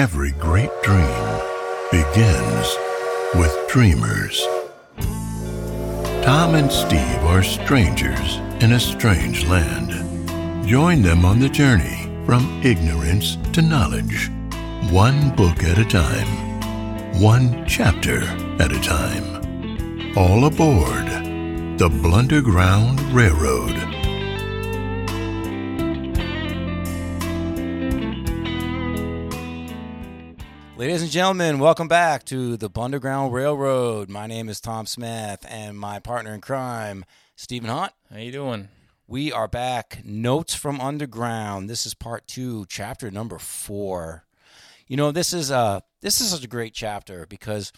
Every great dream begins with dreamers. Tom and Steve are strangers in a strange land. Join them on the journey from ignorance to knowledge, one book at a time, one chapter at a time. All aboard the Blunderground Railroad. Ladies and gentlemen, welcome back to the Blunderground Railroad. My name is Tom Smith, and my partner in crime, Stephen Hunt. How you doing? We are back. Notes from Underground. This is part 2, chapter number 4. You know, this is such a great chapter because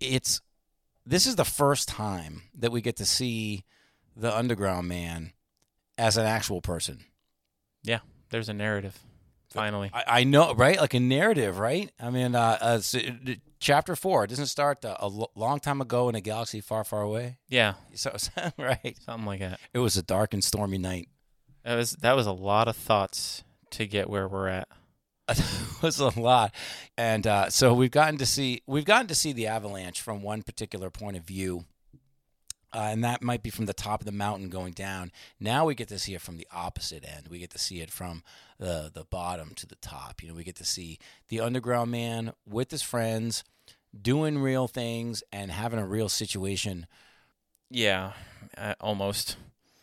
this is the first time that we get to see the Underground Man as an actual person. Yeah, there's a narrative. Finally. I know, right? Like a narrative, right? I mean, chapter 4, it doesn't start a long time ago in a galaxy far, far away. Yeah. So, right. Something like that. It was a dark and stormy night. That was a lot of thoughts to get where we're at. It was a lot. And so we've gotten to see the avalanche from one particular point of view. And that might be from the top of the mountain going down. Now we get to see it from the opposite end. We get to see it from the bottom to the top. You know, we get to see the Underground Man with his friends doing real things and having a real situation. Yeah, almost.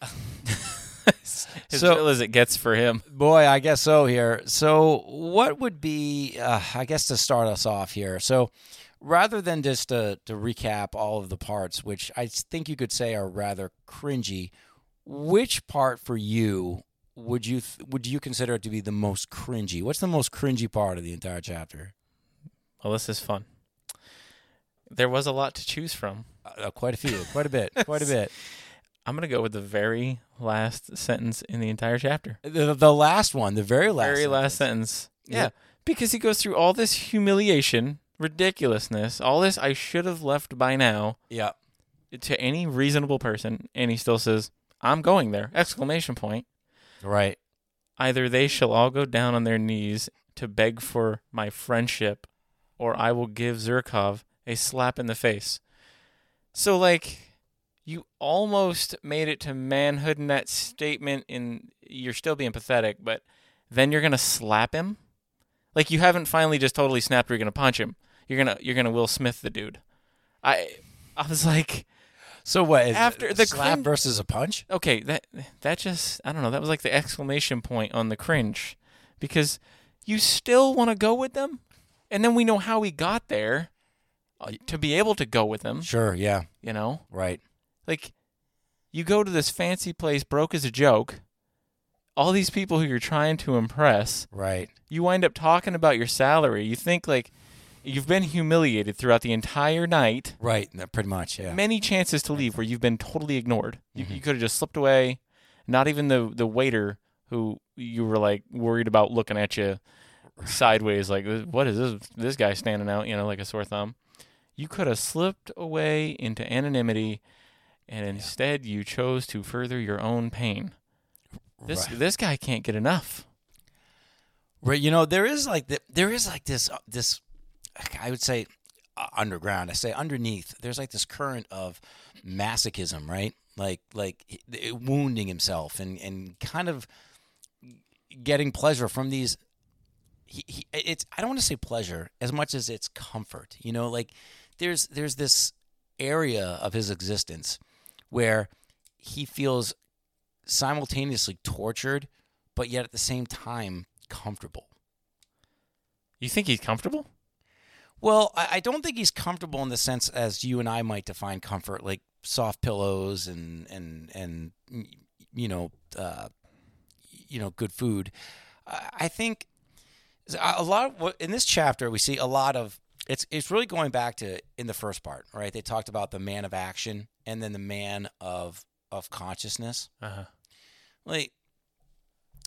As real as it gets for him. Boy, I guess so here. So what would be, I guess to start us off here, so rather than just to recap all of the parts, which I think you could say are rather cringy, which part for you would you consider it to be the most cringy? What's the most cringy part of the entire chapter? Well, this is fun. There was a lot to choose from. Quite a few. Quite a bit. I'm going to go with the very last sentence in the entire chapter. The last one, the very last sentence. Yeah, because he goes through all this humiliation, ridiculousness, all this I should have left by now. Yeah. To any reasonable person, and he still says, "I'm going there!" ! Right. Either they shall all go down on their knees to beg for my friendship, or I will give Zverkov a slap in the face. So, like, you almost made it to manhood in that statement, and you're still being pathetic, but then you're gonna slap him? Like, you haven't finally just totally snapped, or you're gonna punch him. You're gonna Will Smith the dude. I was like, so what? Is after the slap versus a punch? Okay, that just, I don't know. That was like the exclamation point on the cringe, because you still want to go with them, and then we know how he got there to be able to go with them. Sure, yeah, you know, right? Like, you go to this fancy place, broke as a joke. All these people who you're trying to impress, right? You wind up talking about your salary. You think like. You've been humiliated throughout the entire night. Right, pretty much, yeah. Many chances to leave where you've been totally ignored. Mm-hmm. You could have just slipped away. Not even the waiter who you were, like, worried about looking at you sideways, like, what is this guy standing out, you know, like a sore thumb? You could have slipped away into anonymity, and instead you chose to further your own pain. This guy can't get enough. Right, you know, there is like this... I would say underground. I say underneath. There's like this current of masochism, right? Like wounding himself and kind of getting pleasure from these. It's I don't want to say pleasure as much as it's comfort. You know, like there's this area of his existence where he feels simultaneously tortured, but yet at the same time comfortable. You think he's comfortable? Well, I don't think he's comfortable in the sense as you and I might define comfort, like soft pillows and you know, good food. I think a lot of, in this chapter we see a lot of it's really going back to in the first part, right? They talked about the man of action and then the man of consciousness. Uh-huh. Like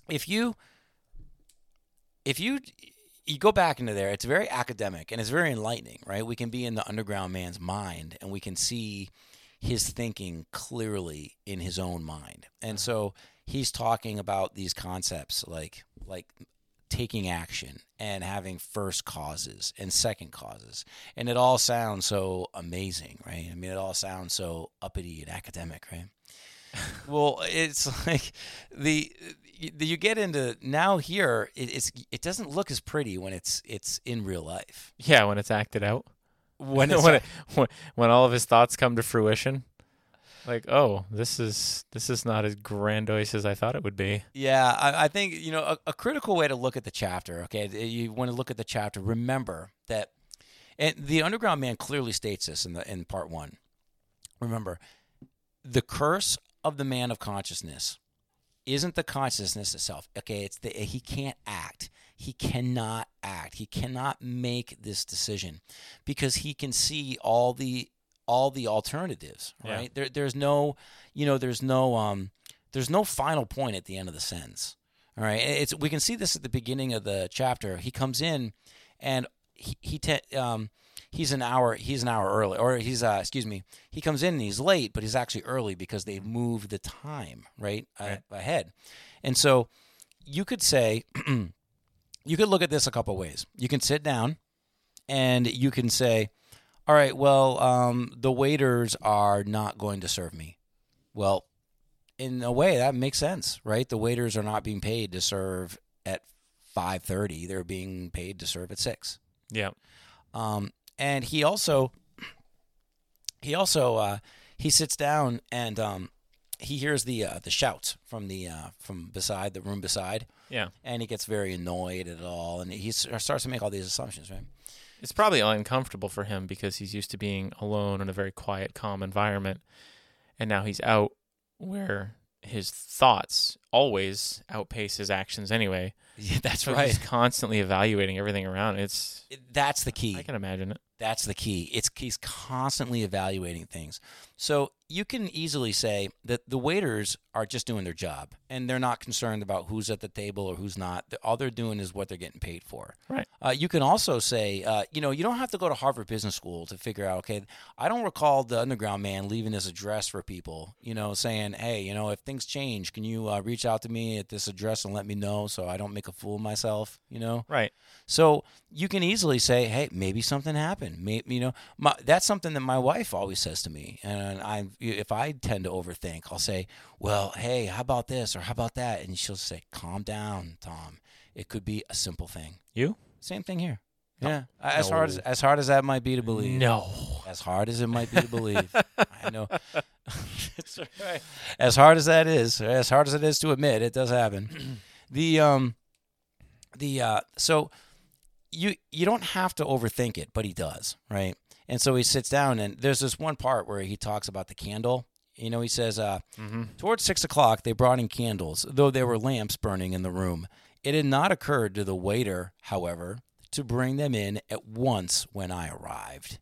if you go back into there, it's very academic and it's very enlightening, right? We can be in the Underground Man's mind and we can see his thinking clearly in his own mind. And so he's talking about these concepts like taking action and having first causes and second causes. And it all sounds so amazing, right? I mean, it all sounds so uppity and academic, right? Well, it's like you get into now here, it doesn't look as pretty when it's in real life. Yeah, when it's acted out. When all of his thoughts come to fruition. Like, oh, this is not as grandiose as I thought it would be. Yeah, I think, you know, a critical way to look at the chapter, okay, you want to look at the chapter, remember that, and the Underground Man clearly states this in part one. Remember, the curse of the man of consciousness isn't the consciousness itself, okay? It's he can't act. He cannot act. He cannot make this decision because he can see all the alternatives, right? Yeah. There's no final point at the end of the sentence. All right. We can see this at the beginning of the chapter. He comes in and he comes in and he's late, but he's actually early because they've moved the time right. Ahead. And so you could say, you could look at this a couple ways. You can sit down and you can say, all right, well, the waiters are not going to serve me. Well, in a way, that makes sense, right? The waiters are not being paid to serve at 5:30. They're being paid to serve at 6. Yeah. And he also he sits down and he hears the shouts from beside the room beside. Yeah. And he gets very annoyed at it all, and he starts to make all these assumptions, right? It's probably uncomfortable for him because he's used to being alone in a very quiet, calm environment. And now he's out where his thoughts always outpace his actions anyway. Yeah, that's right. He's constantly evaluating everything around. That's the key. I can imagine it. That's the key. He's constantly evaluating things. So you can easily say that the waiters are just doing their job and they're not concerned about who's at the table or who's not. All they're doing is what they're getting paid for. Right. You can also say, you don't have to go to Harvard Business School to figure out, okay, I don't recall the Underground Man leaving his address for people, saying, hey, if things change, can you reach out to me at this address and let me know so I don't make a fool of myself, Right. So you can easily say, hey, maybe something happened. Maybe, that's something that my wife always says to me. And if I tend to overthink, I'll say, well, hey, how about this or how about that? And she'll say, calm down, Tom. It could be a simple thing. You? Same thing here. No. Yeah. No. As hard as that might be to believe. No. As hard as it might be to believe. I know. That's right. As hard as that is, as hard as it is to admit, it does happen. So you don't have to overthink it, but he does, right? And so he sits down, and there's this one part where he talks about the candle. He says, towards 6 o'clock, they brought in candles, though there were lamps burning in the room. It had not occurred to the waiter, however, to bring them in at once when I arrived.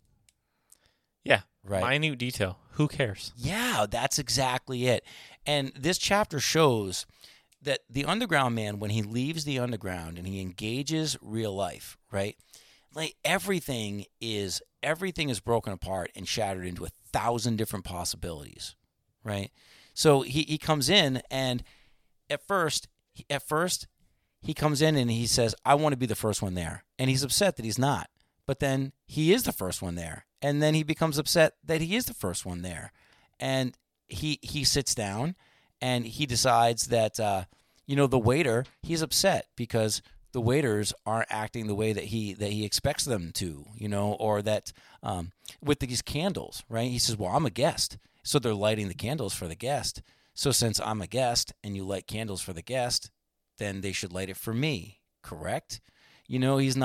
Yeah, right. Minute detail. Who cares? Yeah, that's exactly it. And this chapter shows that the Underground Man, when he leaves the underground and he engages real life, right? Like everything is broken apart and shattered into 1,000 different possibilities, right? So he comes in, and at first he comes in and he says, I want to be the first one there. And he's upset that he's not. But then he is the first one there. And then he becomes upset that he is the first one there. And he sits down and he decides that, the waiter, he's upset because the waiters aren't acting the way that he expects them to, or that with these candles, right? He says, well, I'm a guest. So they're lighting the candles for the guest. So since I'm a guest and you light candles for the guest, then they should light it for me, correct? He's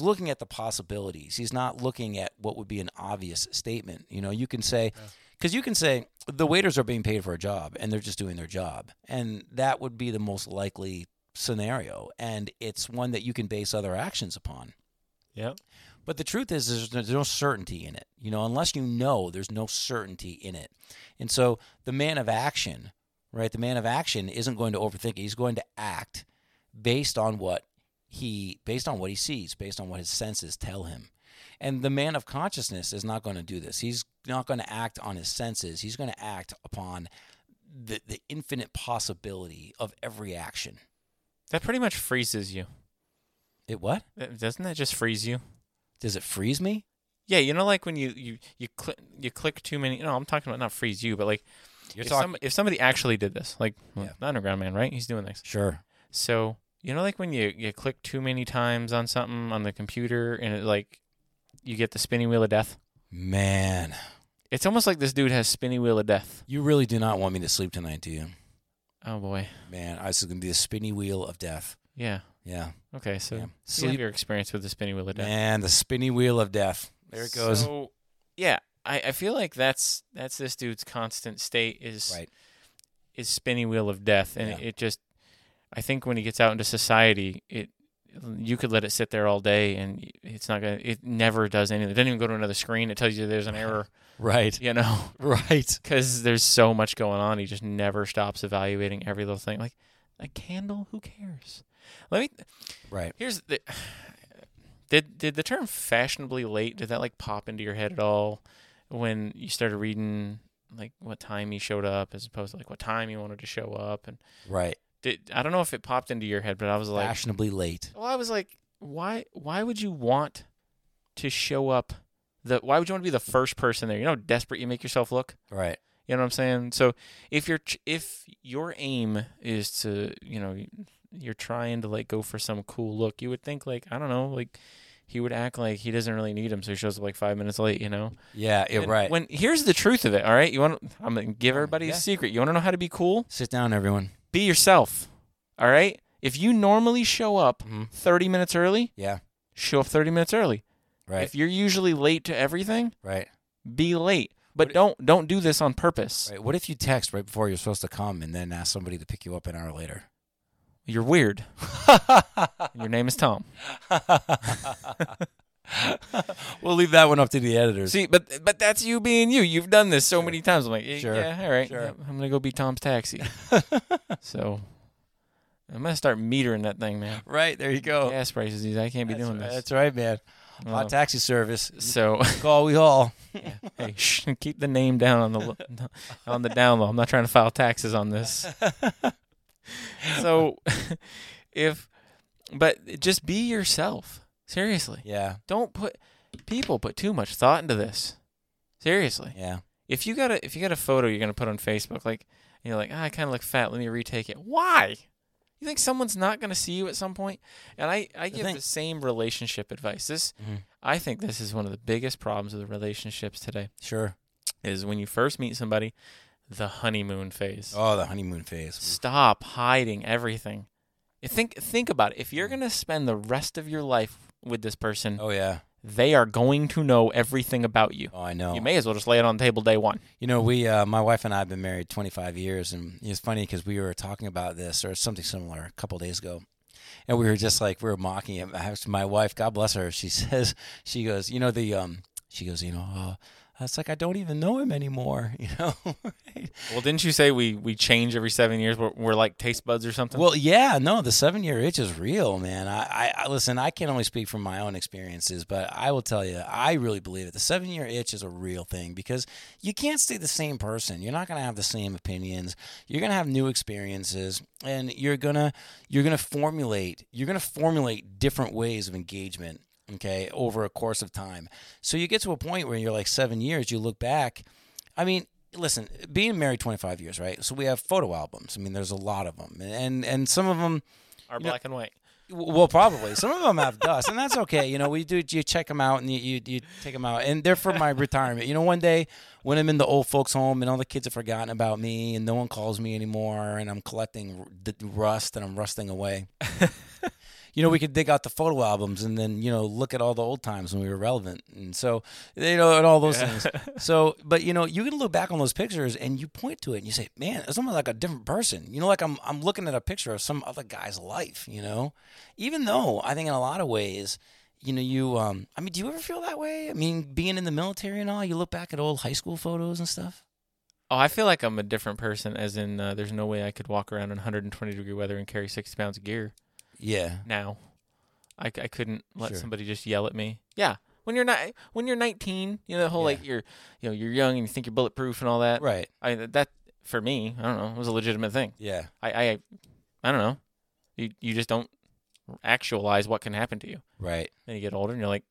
looking at the possibilities. He's not looking at what would be an obvious statement. You can say, because you can say the waiters are being paid for a job and they're just doing their job. And that would be the most likely scenario. And it's one that you can base other actions upon. Yeah. But the truth is there's no certainty in it. Unless there's no certainty in it. And so the man of action, right? The man of action isn't going to overthink it. He's going to act based on what he sees, based on what his senses tell him. And the man of consciousness is not going to do this. He's not going to act on his senses. He's going to act upon the infinite possibility of every action. That pretty much freezes you. It what? Doesn't that just freeze you? Does it freeze me? Yeah, you know, like when you click too many. No, I'm talking about not freeze you, but like if somebody actually did this, like the Underground Man, right? He's doing this. Sure. So you know, like when you click too many times on something on the computer, and it like you get the spinning wheel of death. Man, it's almost like this dude has spinning wheel of death. You really do not want me to sleep tonight, do you? Oh boy, man, this is gonna be the spinning wheel of death. Yeah. Yeah. Okay, so Sleep your experience with the spinning wheel of death. Man, the spinning wheel of death. There it goes. So, yeah, I feel like that's this dude's constant state is spinning wheel of death, and it just, I think when he gets out into society, you could let it sit there all day, and it never does anything. It doesn't even go to another screen. It tells you there's an error. Right. You know. Right. Because there's so much going on, he just never stops evaluating every little thing. Like a candle, who cares? Did the term fashionably late, did that like pop into your head at all when you started reading like what time he showed up as opposed to like what time he wanted to show up? And right. I don't know if it popped into your head, but I was like fashionably late. Well, I was like, why would you want to show up why would you want to be the first person there? You know how desperate you make yourself look? Right. You know what I'm saying? So if your aim is to, you know, you're trying to like go for some cool look, you would think like, I don't know, like he would act like he doesn't really need him, so he shows up like 5 minutes late, you know? Yeah, right. When here's the truth of it, all right? I'm gonna give everybody a secret. You wanna know how to be cool? Sit down, everyone. Be yourself. All right? If you normally show up 30 minutes early, show up 30 minutes early. Right. If you're usually late to everything, right, be late. But don't do this on purpose. Right. What if you text right before you're supposed to come and then ask somebody to pick you up an hour later? You're weird. Your name is Tom. We'll leave that one up to the editors. See, but that's you being you. You've done this so many times. I'm like, all right. Sure. Yeah, I'm going to go be Tom's taxi. So I'm going to start metering that thing, man. Right. There you go. Gas prices. I can't be doing this. That's right, man. Hot taxi service. So call we all. Yeah. Hey, keep the name down on the down low. I'm not trying to file taxes on this. So, just be yourself. Seriously. Yeah. Don't put too much thought into this. Seriously. Yeah. If you got a photo you're gonna put on Facebook, like you're like, I kind of look fat. Let me retake it. Why? You think someone's not gonna see you at some point? And I give the same relationship advice. I think this is one of the biggest problems with relationships today. Sure. Is when you first meet somebody. The honeymoon phase. Oh, the honeymoon phase. Stop hiding everything. Think about it. If you're going to spend the rest of your life with this person, they are going to know everything about you. Oh, I know. You may as well just lay it on the table day one. You know, we, my wife and I have been married 25 years, and it's funny because we were talking about this or something similar a couple of days ago. And we were just like, we were mocking it. My wife, God bless her, she goes, it's like I don't even know him anymore, you know. Right? Well, didn't you say we change every 7 years? We're like taste buds or something. Well, yeah, no, the 7 year itch is real, man. I listen. I can only speak from my own experiences, but I will tell you, I really believe it. The 7 year itch is a real thing because you can't stay the same person. You're not going to have the same opinions. You're going to have new experiences, and you're going to formulate different ways of engagement. Okay, over a course of time. So you get to a point where you're like 7 years, you look back. I mean, listen, being married 25 years, right? So we have photo albums. I mean, there's a lot of them. And some of them are black and white. Well, probably. Some of them have dust, and that's okay. You know, you check them out and you take them out. And they're for my retirement. You know, one day when I'm in the old folks home and all the kids have forgotten about me and no one calls me anymore and I'm collecting rust and I'm rusting away. You know, we could dig out the photo albums and then, you know, look at all the old times when we were relevant. And so, you know, and all those things. So, but, you know, you can look back on those pictures and you point to it and you say, man, it's almost like a different person. You know, like I'm looking at a picture of some other guy's life, you know, even though I think in a lot of ways, you know, I mean, do you ever feel that way? I mean, being in the military and all, you look back at old high school photos and stuff. Oh, I feel like I'm a different person as in there's no way I could walk around in 120 degree weather and carry 60 pounds of gear. Yeah. Now, I couldn't let somebody just yell at me. Yeah. When you're 19, you know the whole like you're young and you think you're bulletproof and all that. Right. That for me, I don't know, it was a legitimate thing. Yeah. I don't know. You just don't actualize what can happen to you. Right. And you get older and you're like,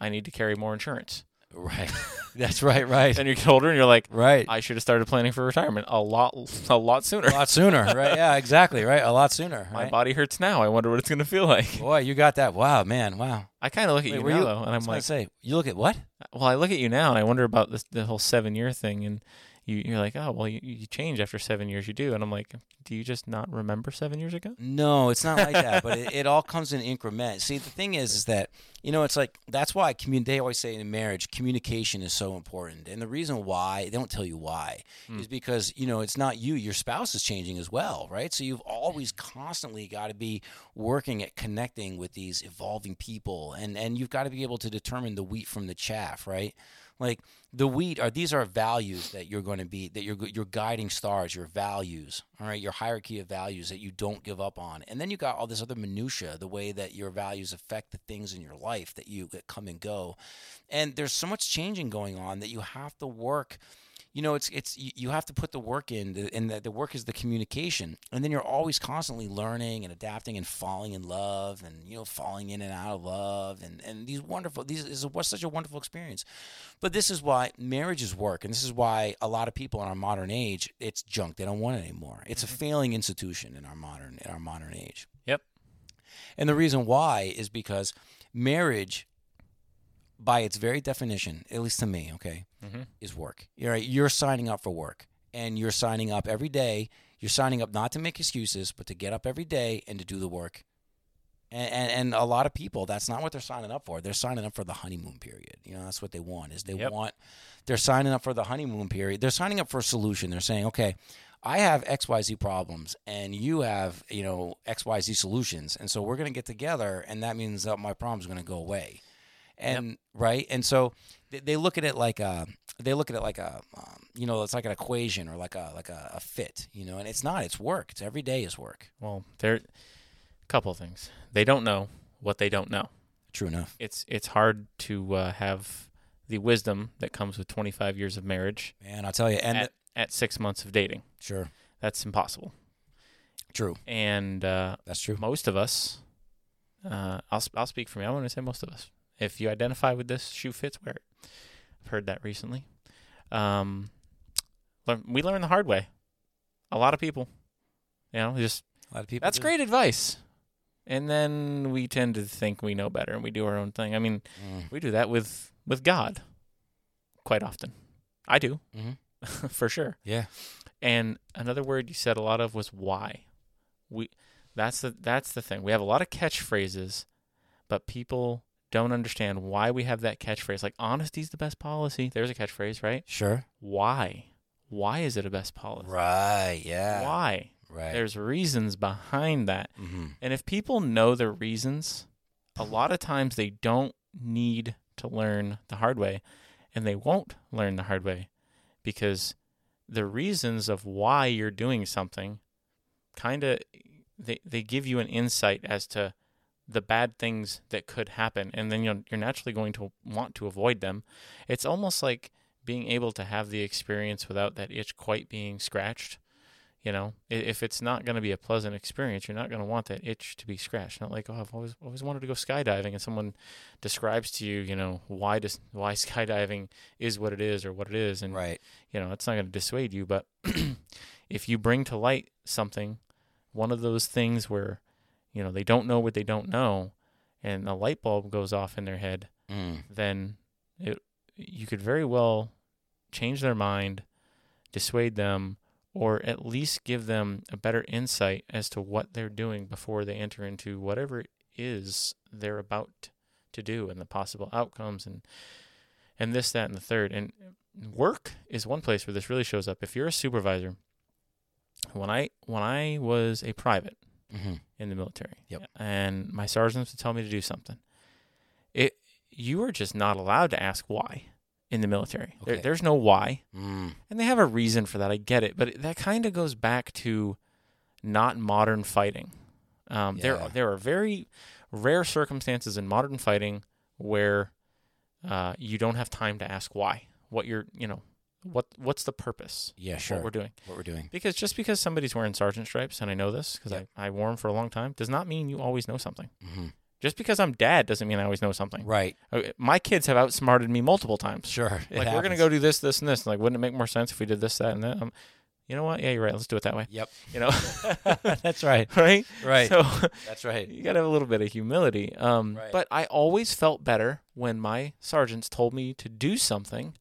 I need to carry more insurance. Right. That's right, right. And you get older and you're like, right, I should have started planning for retirement a lot sooner. A lot sooner, right? Yeah, exactly, right? A lot sooner. My body hurts now. I wonder what it's going to feel like. Boy, you got that. Wow, man, wow. I kind of look at you now, though, and I'm like... you look at what? Well, I look at you now, and I wonder about the whole 7-year thing, and you're like, oh, well, you change after 7 years, you do. And I'm like, do you just not remember 7 years ago? No, it's not like that, but it all comes in increments. See, the thing is that, you know, it's like, that's why they always say in marriage, communication is so important. And the reason why, they don't tell you why, is because, you know, it's not you, your spouse is changing as well, right? So you've always constantly got to be working at connecting with these evolving people, and you've got to be able to determine the wheat from the chaff, right? Like the wheat these are values that you're going to be, that your guiding stars, your values, all right, your hierarchy of values that you don't give up on. And then you got all this other minutia, the way that your values affect the things in your life that come and go. And there's so much changing going on that you have to work. You know, it's you have to put the work in, and the work is the communication. And then you're always constantly learning and adapting and falling in love, and, you know, falling in and out of love, and was such a wonderful experience. But this is why marriages work, and this is why a lot of people in our modern age, it's junk. They don't want it anymore. It's a failing institution in our modern age. Yep. And the reason why is because marriage, by its very definition, at least to me, okay, is work. You're signing up for work, and you're signing up every day. You're signing up not to make excuses, but to get up every day and to do the work. And a lot of people, that's not what they're signing up for. They're signing up for the honeymoon period. You know, that's what they want, is they're signing up for the honeymoon period. They're signing up for a solution. They're saying, okay, I have XYZ problems, and you have, you know, XYZ solutions. And so we're going to get together, and that means that my problem's going to go away. And right, and so they look at it like you know, it's like an equation or like a fit, you know. And it's not; it's work. It's every day is work. Well, there are a couple of things. They don't know what they don't know. True enough. It's hard to have the wisdom that comes with 25 years of marriage. Man, I'll tell you, and at 6 months of dating, sure, that's impossible. True, and that's true. Most of us, I'll speak for me. I want to say most of us. If you identify with this, shoe fits, wear it. I've heard that recently. We learn the hard way. A lot of people, you know, that's great advice. And then we tend to think we know better, and we do our own thing. I mean, we do that with God quite often. I do, for sure. Yeah. And another word you said a lot of was why. That's the thing. We have a lot of catchphrases, but people don't understand why we have that catchphrase. Like, honesty's the best policy. There's a catchphrase, right? Sure. Why? Why is it a best policy? Right, yeah. Why? Right. There's reasons behind that. Mm-hmm. And if people know the reasons, a lot of times they don't need to learn the hard way, and they won't learn the hard way because the reasons of why you're doing something kind of, they give you an insight as to the bad things that could happen, and then you're naturally going to want to avoid them. It's almost like being able to have the experience without that itch quite being scratched. You know, if it's not going to be a pleasant experience, you're not going to want that itch to be scratched. Not like, oh, I've always wanted to go skydiving, and someone describes to you, you know, why skydiving is what it is or what it is, and right, you know, it's not going to dissuade you. But if you bring to light something, one of those things where, you know, they don't know what they don't know, and a light bulb goes off in their head, then you could very well change their mind, dissuade them, or at least give them a better insight as to what they're doing before they enter into whatever it is they're about to do and the possible outcomes and this, that, and the third. And work is one place where this really shows up. If you're a supervisor, when I was a private, in the military, and my sergeants would tell me to do something, you are just not allowed to ask why in the military. Okay. There's no why, and they have a reason for that. I get it, but that kind of goes back to not modern fighting. There are very rare circumstances in modern fighting where you don't have time to ask why. What you're, you know, what's the purpose? Yeah, sure. What we're doing. Because just because somebody's wearing sergeant stripes, and I know this because I wore them for a long time, does not mean you always know something. Mm-hmm. Just because I'm dad doesn't mean I always know something. Right. My kids have outsmarted me multiple times. Sure. Like, we're going to go do this, this, and this. And like, wouldn't it make more sense if we did this, that, and that? You know what? Yeah, you're right. Let's do it that way. Yep. You know? That's right. Right? Right. So that's right. You got to have a little bit of humility. Right. But I always felt better when my sergeants told me to do something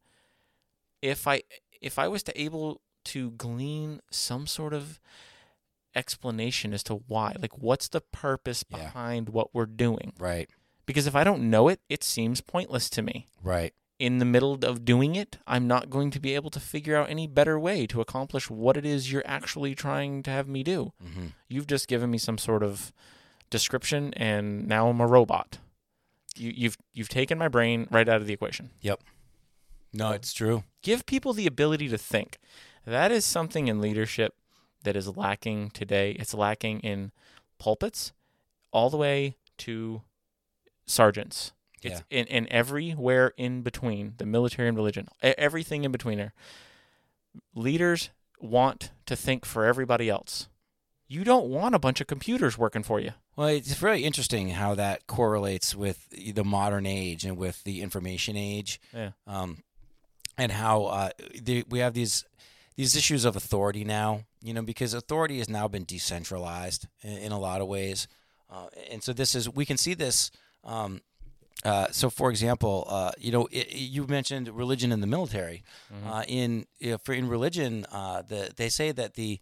if I was to able to glean some sort of explanation as to why. Like, what's the purpose behind what we're doing? Right. Because if I don't know it, it seems pointless to me. Right. In the middle of doing it, I'm not going to be able to figure out any better way to accomplish what it is you're actually trying to have me do. Mm-hmm. You've just given me some sort of description, and now I'm a robot. You've taken my brain right out of the equation. Yep. No, it's true. Give people the ability to think. That is something in leadership that is lacking today. It's lacking in pulpits all the way to sergeants. It's in everywhere in between, the military and religion, everything in between there. Leaders want to think for everybody else. You don't want a bunch of computers working for you. Well, it's very interesting how that correlates with the modern age and with the information age. Yeah. And how we have these issues of authority now, you know, because authority has now been decentralized in a lot of ways. And so we can see this. So, for example, you mentioned religion in the military. Mm-hmm. In religion, they say that the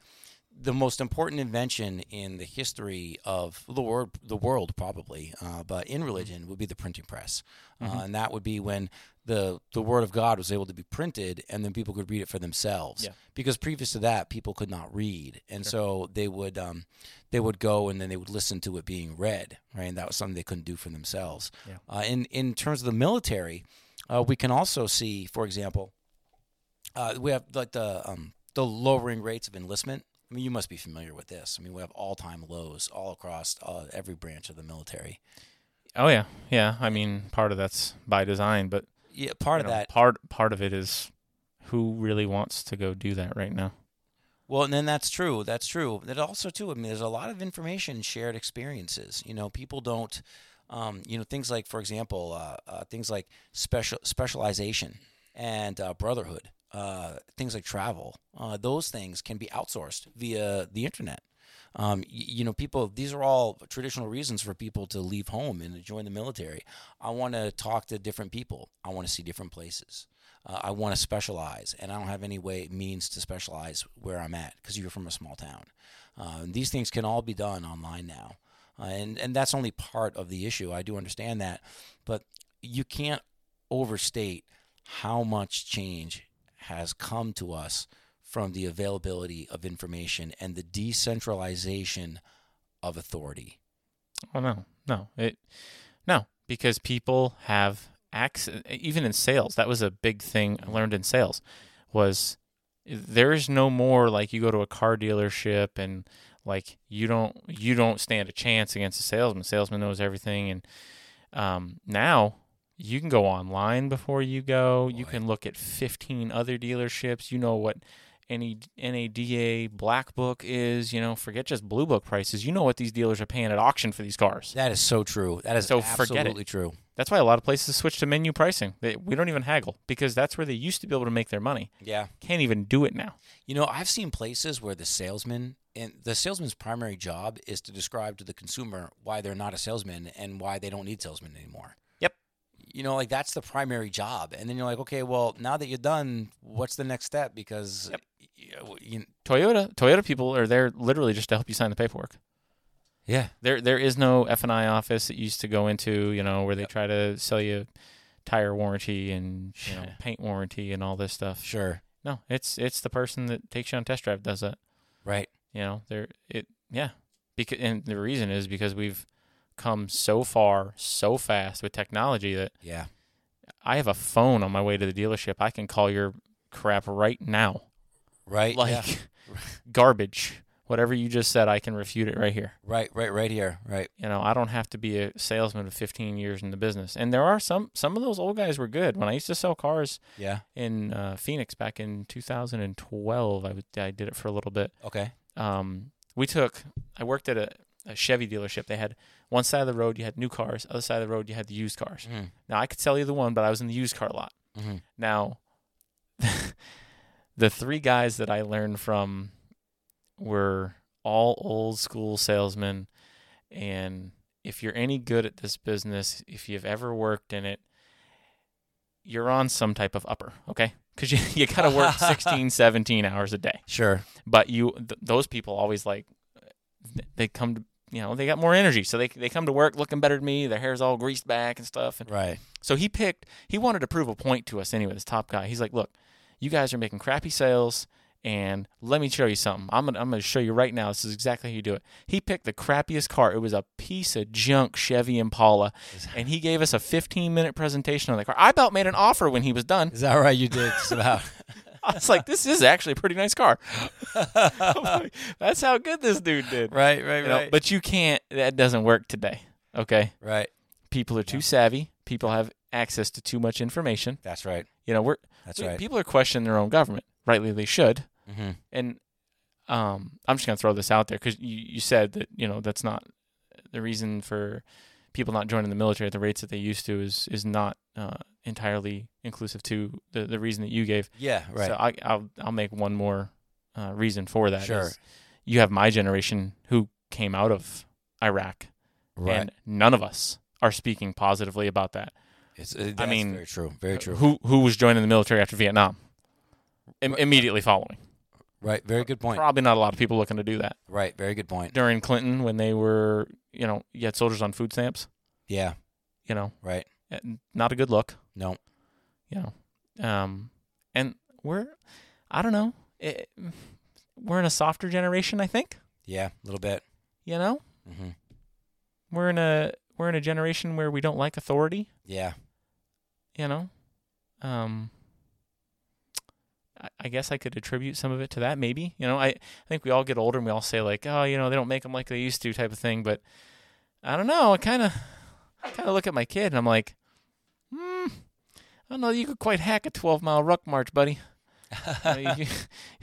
most important invention in the history of the world probably, but in religion, would be the printing press, mm-hmm. And that would be when the Word of God was able to be printed, and then people could read it for themselves. Yeah. Because previous to that, people could not read, and so they would go and then they would listen to it being read, right? And that was something they couldn't do for themselves. Yeah. In terms of the military, we can also see, for example, we have like the lowering rates of enlistment. I mean, you must be familiar with this. I mean, we have all-time lows all across every branch of the military. Oh yeah, yeah. I mean, part of that's by design, but yeah, part of it is who really wants to go do that right now. Well, and then that's true. That also too. I mean, there's a lot of information and shared experiences. You know, people don't. Things like, for example, things like specialization and brotherhood. Things like travel, those things can be outsourced via the internet. These are all traditional reasons for people to leave home and to join the military. I want to talk to different people. I want to see different places. I want to specialize, and I don't have any means to specialize where I'm at because you're from a small town. These things can all be done online now. And that's only part of the issue. I do understand that, but you can't overstate how much change has come to us from the availability of information and the decentralization of authority. Oh, no, because people have access, even in sales. That was a big thing I learned in sales, was there's no more like you go to a car dealership and like you don't stand a chance against a salesman. Salesman knows everything, and now you can go online before you go. Boy. You can look at 15 other dealerships. You know what any NADA Black Book is. You know, forget just Blue Book prices. You know what these dealers are paying at auction for these cars. That is so true. That is so absolutely true. That's why a lot of places switch to menu pricing. We don't even haggle because that's where they used to be able to make their money. Yeah. Can't even do it now. You know, I've seen places where the salesman's primary job is to describe to the consumer why they're not a salesman and why they don't need salesmen anymore. You know, like that's the primary job. And then you're like, okay, well, now that you're done, what's the next step? Because Toyota people are there literally just to help you sign the paperwork. Yeah. There is no F&I office that you used to go into, you know, where they try to sell you tire warranty and paint warranty and all this stuff. Sure. No, it's the person that takes you on test drive does that. Right. You know, the reason is because we've come so far so fast with technology that I have a phone on my way to the dealership. I can call your crap right now. Right. Like garbage. whatever you just said, I can refute it right here. Right here. You know, I don't have to be a salesman of 15 years in the business. And there are some of those old guys were good. When I used to sell cars in Phoenix back in 2012, I did it for a little bit. Okay. I worked at a Chevy dealership. They had one side of the road, you had new cars. Other side of the road, you had the used cars. Mm. Now, I could sell either one, but I was in the used car lot. Mm-hmm. Now, the three guys that I learned from were all old school salesmen. And if you're any good at this business, if you've ever worked in it, you're on some type of upper, okay? Because you got to work 16, 17 hours a day. Sure. But those people always they come to, you know, they got more energy. So they come to work looking better than me. Their hair's all greased back and stuff. And right. So he wanted to prove a point to us anyway, this top guy. He's like, look, you guys are making crappy sales, and let me show you something. I'm gonna show you right now. This is exactly how you do it. He picked the crappiest car. It was a piece of junk Chevy Impala, and he gave us a 15-minute presentation on that car. I about made an offer when he was done. Is that right? You did. I was like, this is actually a pretty nice car. Like, that's how good this dude did. Right. You know, but you can't. That doesn't work today. Okay. Right. People are too savvy. People have access to too much information. That's right. You know, people are questioning their own government. Rightly, they should. Mm-hmm. And I'm just going to throw this out there because you said that, you know, that's not the reason for people not joining the military at the rates that they used to is not entirely inclusive to the reason that you gave. Yeah, right. So I'll make one more reason for that. Sure. You have my generation who came out of Iraq, and none of us are speaking positively about that. That's very true. Very true. Who was joining the military after Vietnam? Immediately following. Right. Very good point. Probably not a lot of people looking to do that. Right. Very good point. During Clinton, when they were, you know, you had soldiers on food stamps. Yeah. You know. Right. Not a good look. No. You know. And we're in a softer generation, I think. Yeah. A little bit. You know? Mm-hmm. We're in a generation where we don't like authority. Yeah. You know? I guess I could attribute some of it to that, maybe. You know, I think we all get older and we all say like, oh, you know, they don't make them like they used to type of thing. But I don't know. I kind of look at my kid and I'm like, I don't know. You could quite hack a 12-mile ruck march, buddy. You're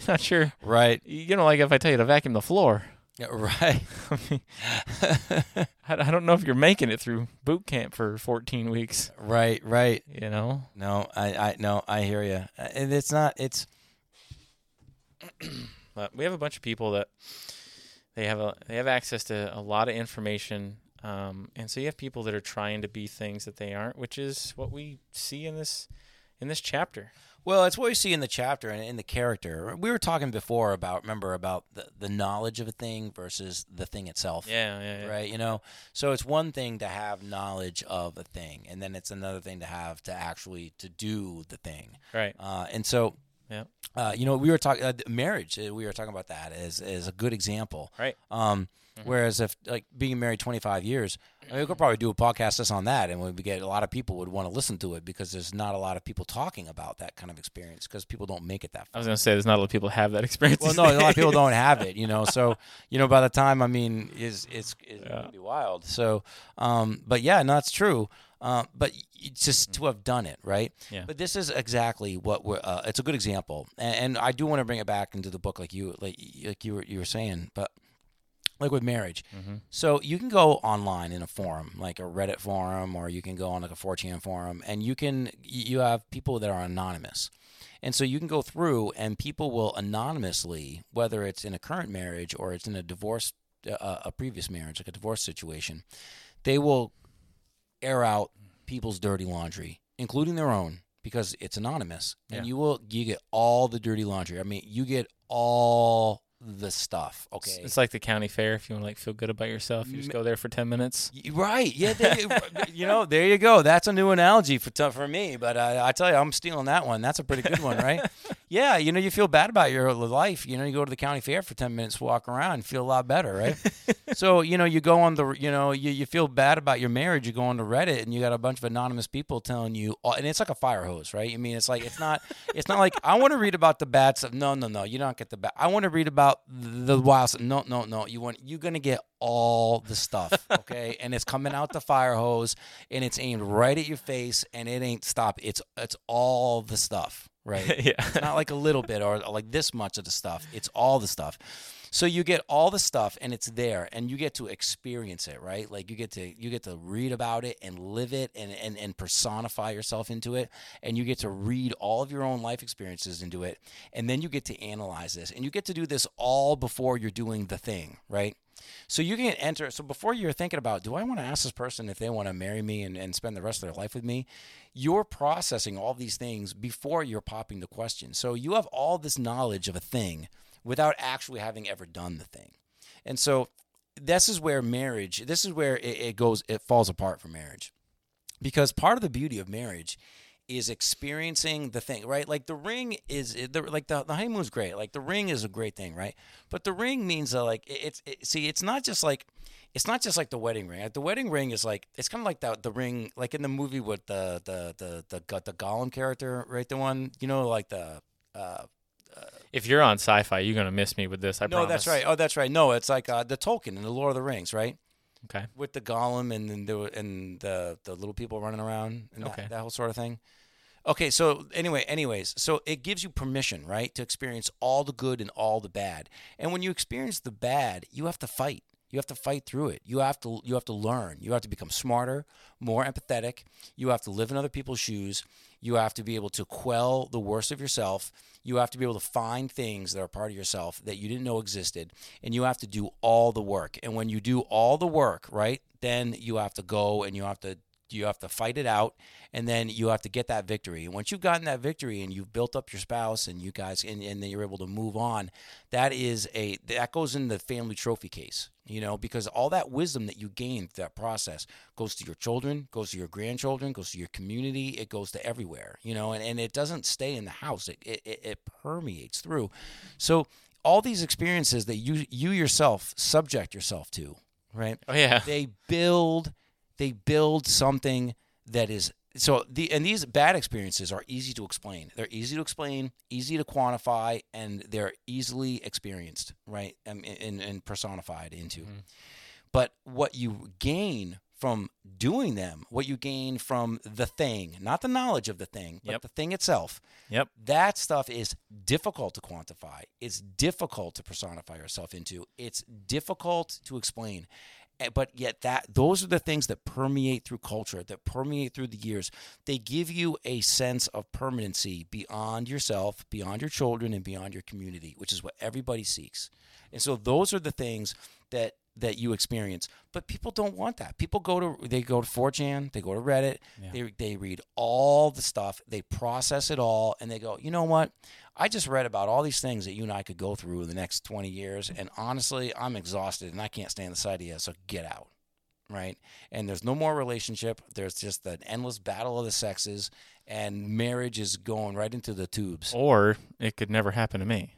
not sure. Right. You know, like if I tell you to vacuum the floor. Yeah, right. I mean, I don't know if you're making it through boot camp for 14 weeks. Right. You know? No, I hear you. And it's but we have a bunch of people that they have access to a lot of information. And so you have people that are trying to be things that they aren't, which is what we see in this chapter. Well, it's what we see in the chapter and in the character. We were talking before about the knowledge of a thing versus the thing itself. Yeah. Right? You know? So it's one thing to have knowledge of a thing, and then it's another thing to have to actually to do the thing. Right. And so, you know, we were talking marriage. We were talking about that as a good example. Right. Mm-hmm. Whereas if being married 25 years, we could probably do a podcast just on that, and we get a lot of people would want to listen to it because there's not a lot of people talking about that kind of experience because people don't make it that far. I was going to say there's not a lot of people have that experience. Well, no, a lot of people don't have it, you know. So, you know, by the time, I mean, it's going to be wild. So, but yeah, no, it's true. But it's just to have done it, right? Yeah. But this is exactly what it's a good example, and I do want to bring it back into the book, like you were saying, but. Like with marriage. Mm-hmm. So you can go online in a forum, like a Reddit forum, or you can go on like a 4chan forum, and you have people that are anonymous. And so you can go through and people will anonymously, whether it's in a current marriage or it's in a divorce, a previous marriage, like a divorce situation, they will air out people's dirty laundry, including their own, because it's anonymous. Yeah. And you get all the dirty laundry. I mean, you get all the stuff, okay? It's like the county fair. If you want to feel good about yourself, you just go there for 10 minutes. Right. Yeah, you know, there you go. That's a new analogy for me, but I tell you, I'm stealing that one. That's a pretty good one, right? Yeah, you know, you feel bad about your life. You know, you go to the county fair for 10 minutes, walk around, feel a lot better, right? So, you know, you go on the, you know, you feel bad about your marriage. You go on to Reddit, and you got a bunch of anonymous people telling you, and it's like a fire hose, right? I mean, it's like, it's not like, I want to read about the bad stuff. No, you don't get the bad. I want to read about the wild stuff. No. You're going to get all the stuff, okay? And it's coming out the fire hose, and it's aimed right at your face, and it ain't stop. It's all the stuff. Right. Yeah. It's not like a little bit or like this much of the stuff. It's all the stuff. So you get all the stuff and it's there and you get to experience it, right? Like you get to read about it and live it and personify yourself into it, and you get to read all of your own life experiences into it, and then you get to analyze this, and you get to do this all before you're doing the thing, right? So you can enter. So before you're thinking about, do I want to ask this person if they want to marry me and spend the rest of their life with me? You're processing all these things before you're popping the question. So you have all this knowledge of a thing without actually having ever done the thing. And so this is where marriage, this is where it falls apart for marriage. Because part of the beauty of marriage is experiencing the thing, right? Like the ring is, like the honeymoon's great. Like the ring is a great thing, right? But the ring means that like, it's not just like the wedding ring. Like the wedding ring is like, it's kind of like the ring, like in the movie with the Gollum character, right? The one, you know, like the... if you're on sci-fi, you're going to miss me with this, I promise. No, that's right. Oh, that's right. No, it's like the Tolkien in the Lord of the Rings, right? Okay. With the Gollum and the little people running around and okay. that whole sort of thing. Okay, so anyways, so it gives you permission, right, to experience all the good and all the bad. And when you experience the bad, you have to fight. You have to fight through it. You have to learn. You have to become smarter, more empathetic. You have to live in other people's shoes. You have to be able to quell the worst of yourself. You have to be able to find things that are part of yourself that you didn't know existed, and you have to do all the work. And when you do all the work, right, then you have to go and you have to fight it out, and then you have to get that victory. And once you've gotten that victory and you've built up your spouse and you guys, and then you're able to move on, that goes in the family trophy case, you know, because all that wisdom that you gained through that process goes to your children, goes to your grandchildren, goes to your community, it goes to everywhere, you know, and it doesn't stay in the house. It permeates through. So all these experiences that you yourself subject yourself to, right? Oh yeah. They build something that is so these bad experiences are easy to explain. They're easy to explain, easy to quantify, and they're easily experienced, right? And personified into. Mm-hmm. But what you gain from doing them, what you gain from the thing, not the knowledge of the thing, but the thing itself, that stuff is difficult to quantify. It's difficult to personify yourself into. It's difficult to explain. But yet those are the things that permeate through culture, that permeate through the years. They give you a sense of permanency beyond yourself, beyond your children, and beyond your community, which is what everybody seeks. And so those are the things that you experience. But people don't want that. People go to 4chan, they go to Reddit, they read all the stuff, they process it all, and they go, you know what? I just read about all these things that you and I could go through in the next 20 years, and honestly, I'm exhausted, and I can't stand this idea, so get out, right? And there's no more relationship. There's just an endless battle of the sexes, and marriage is going right into the tubes. Or it could never happen to me.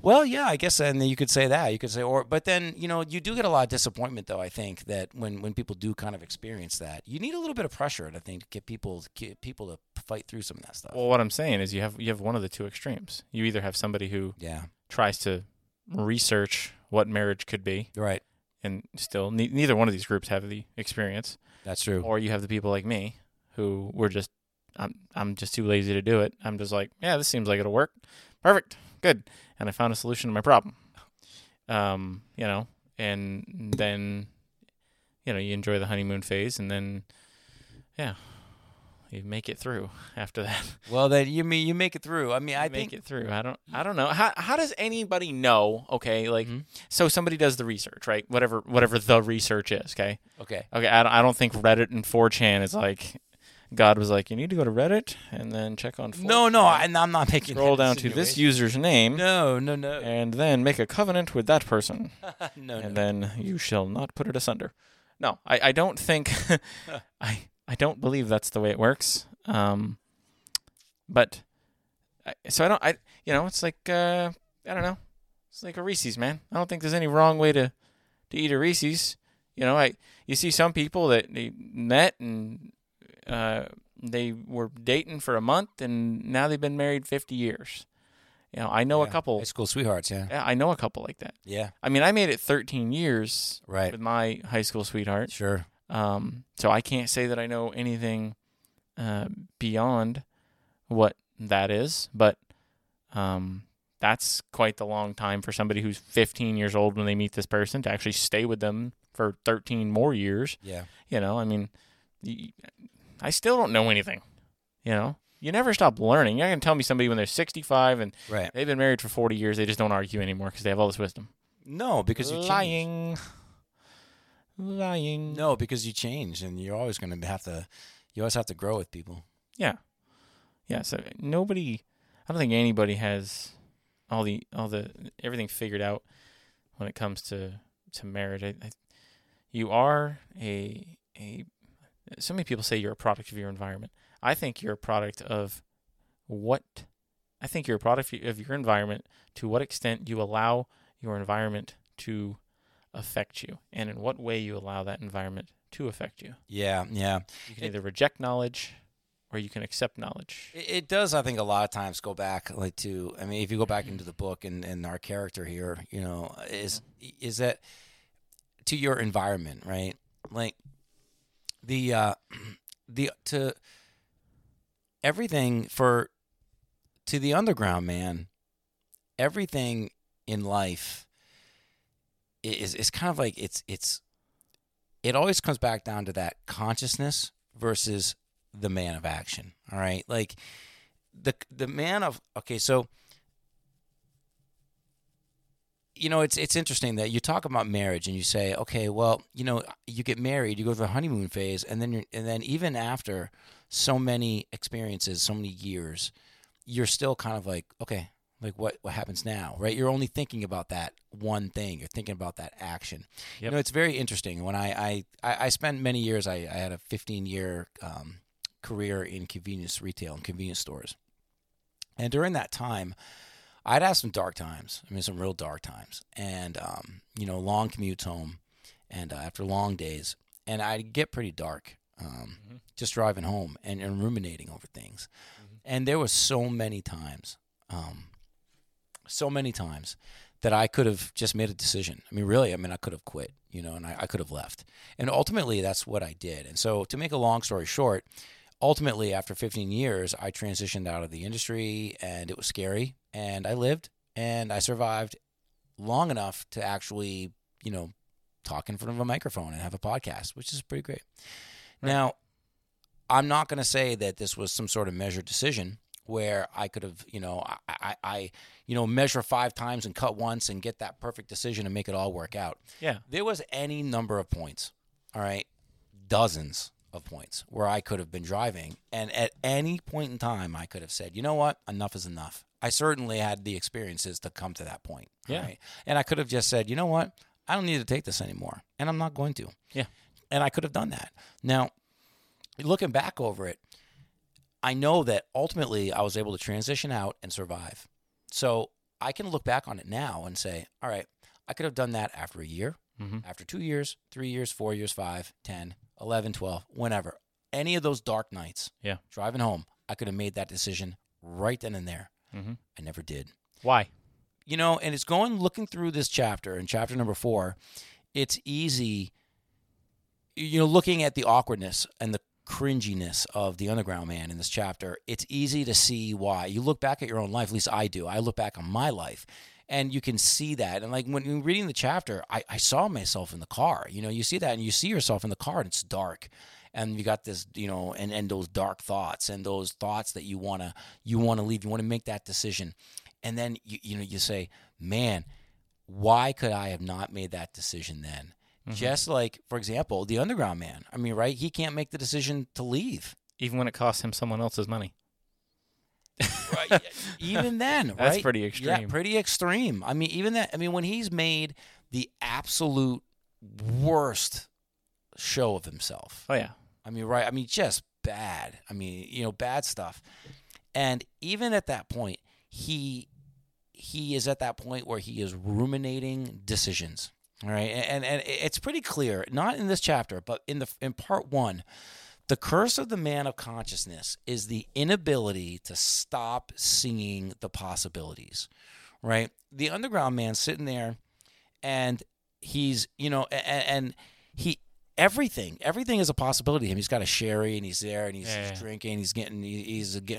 Well, yeah, I guess, and you could say that. You could say, but then, you know, you do get a lot of disappointment, though, I think, that when people do kind of experience that, you need a little bit of pressure, I think, to get people to fight through some of that stuff. Well, what I'm saying is you have one of the two extremes. You either have somebody who tries to research what marriage could be. Right. And still, neither one of these groups have the experience. That's true. Or you have the people like me who were just, I'm just too lazy to do it. I'm just like, yeah, this seems like it'll work. Perfect. Good. And I found a solution to my problem. You know, and then, you know, you enjoy the honeymoon phase, and then, you make it through after that. Well, then you make it through. I mean, I think. I don't know. How does anybody know? Okay, like, so somebody does the research, right? Whatever the research is. Okay. I don't think Reddit and 4chan is like. God was like, you need to go to Reddit and then check on... No, and I'm not making... Scroll down to this user's name. No. And then make a covenant with that person. And then you shall not put it asunder. No, I don't think... I don't believe that's the way it works. But So I don't, it's like, I don't know. It's like a Reese's, man. I don't think there's any wrong way to eat a Reese's. You know, you see some people that they met and they were dating for a month and now they've been married 50 years. You know, I know a couple. High school sweethearts, yeah. I know a couple like that. Yeah. I mean, I made it 13 years with my high school sweetheart. Sure. So I can't say that I know anything beyond what that is, but that's quite the long time for somebody who's 15 years old when they meet this person to actually stay with them for 13 more years. Yeah. You know, I mean, I still don't know anything, you know? You never stop learning. You're not going to tell me somebody when they're 65 and they've been married for 40 years, they just don't argue anymore because they have all this wisdom. No, because you change. Lying. No, because you change, and you're always going to have to. You always have to grow with people. Yeah, yeah. So I don't think anybody has all the everything figured out when it comes to marriage. You are a. So many people say you're a product of your environment. I think you're a product of your environment to what extent you allow your environment to affect you and in what way you allow that environment to affect you. Yeah, yeah. You can either reject knowledge or you can accept knowledge. It does, I think, a lot of times go back if you go back into the book and our character here, you know, is that to your environment, right? Like to the underground man, everything in life is kind of like it always comes back down to that consciousness versus the man of action. All right, like the man of so you know it's interesting that you talk about marriage and you say you get married, you go through the honeymoon phase, and then even after so many experiences, so many years, you're still kind of like, what happens now, right? You're only thinking about that one thing. You're thinking about that action. Yep. You know, it's very interesting. When I spent many years, I had a 15-year career in convenience retail and convenience stores. And during that time, I'd have some dark times. I mean, some real dark times. And, long commutes home and after long days. And I'd get pretty dark. Just driving home and ruminating over things. Mm-hmm. And there were so many times that I could have just made a decision. I mean, really, I could have quit, and I could have left. And ultimately, that's what I did. And so to make a long story short, ultimately, after 15 years, I transitioned out of the industry, and it was scary. And I lived, and I survived long enough to actually, talk in front of a microphone and have a podcast, which is pretty great. Now, I'm not going to say that this was some sort of measured decision where I could have, measure 5 times and cut once and get that perfect decision and make it all work out. Yeah. There was any number of points, all right, dozens of points where I could have been driving. And at any point in time, I could have said, you know what, enough is enough. I certainly had the experiences to come to that point. Yeah. Right? And I could have just said, you know what, I don't need to take this anymore. And I'm not going to. Yeah. And I could have done that. Now, looking back over it, I know that ultimately I was able to transition out and survive. So I can look back on it now and say, all right, I could have done that after a year, after 2 years, 3 years, 4 years, 5, 10, 11, 12, whenever. Any of those dark nights, driving home, I could have made that decision right then and there. Mm-hmm. I never did. Why? And it's looking through this chapter, in chapter number 4, it's easy... looking at the awkwardness and the cringiness of the underground man in this chapter, it's easy to see why. You look back at your own life, at least I do. I look back on my life, and you can see that. And, when you're reading the chapter, I saw myself in the car. You see that, and you see yourself in the car, and it's dark. And you got this, and those dark thoughts and those thoughts that you want to leave. You want to make that decision. And then, you say, man, why could I have not made that decision then? Mm-hmm. Just like, for example, the underground man. Right? He can't make the decision to leave. Even when it costs him someone else's money. Right. Even then, right? That's pretty extreme. Yeah, pretty extreme. When he's made the absolute worst show of himself. Oh, yeah. Just bad. Bad stuff. And even at that point, he is at that point where he is ruminating decisions. All right, and it's pretty clear, not in this chapter, but in part one, the curse of the man of consciousness is the inability to stop seeing the possibilities, right? The underground man's sitting there, and he's, you know, and he, everything is a possibility to him. He's got a sherry, and he's there, and he's drinking, he's getting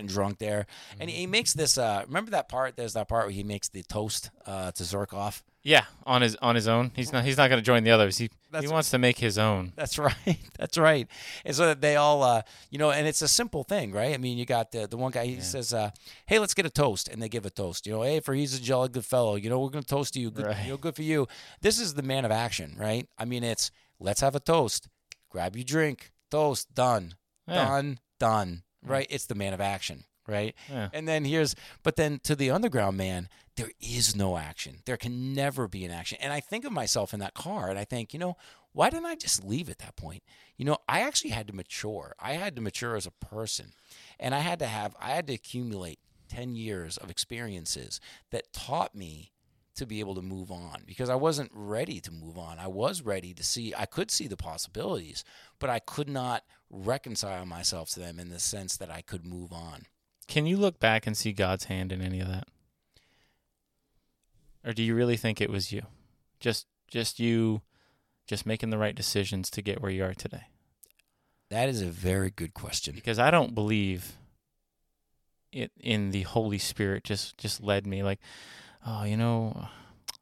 drunk there, mm-hmm. and he makes this. Remember that part? There's that part where he makes the toast to Zverkov. Yeah, on his own. He's not going to join the others. He wants to make his own. That's right. That's right. And so that they all, you know, and it's a simple thing, right? I mean, you got the one guy. He says, "Hey, let's get a toast," and they give a toast. You know, hey, for he's a jolly good fellow. You know, we're going to toast to you. Good, right. You know, good for you. This is the man of action, right? I mean, it's let's have a toast. Grab your drink. Toast. Done. Yeah. Done. Mm. Right. It's the man of action. Right? Yeah. And then but then to the underground man, there is no action. There can never be an action. And I think of myself in that car, and I think, you know, why didn't I just leave at that point? You know, I actually had to mature. I had to mature as a person. And I had to accumulate 10 years of experiences that taught me to be able to move on, because I wasn't ready to move on. I was ready to see, I could see the possibilities, but I could not reconcile myself to them in the sense that I could move on. Can you look back and see God's hand in any of that? Or do you really think it was you? Just making the right decisions to get where you are today? That is a very good question. Because I don't believe it in the Holy Spirit just led me like, oh, you know,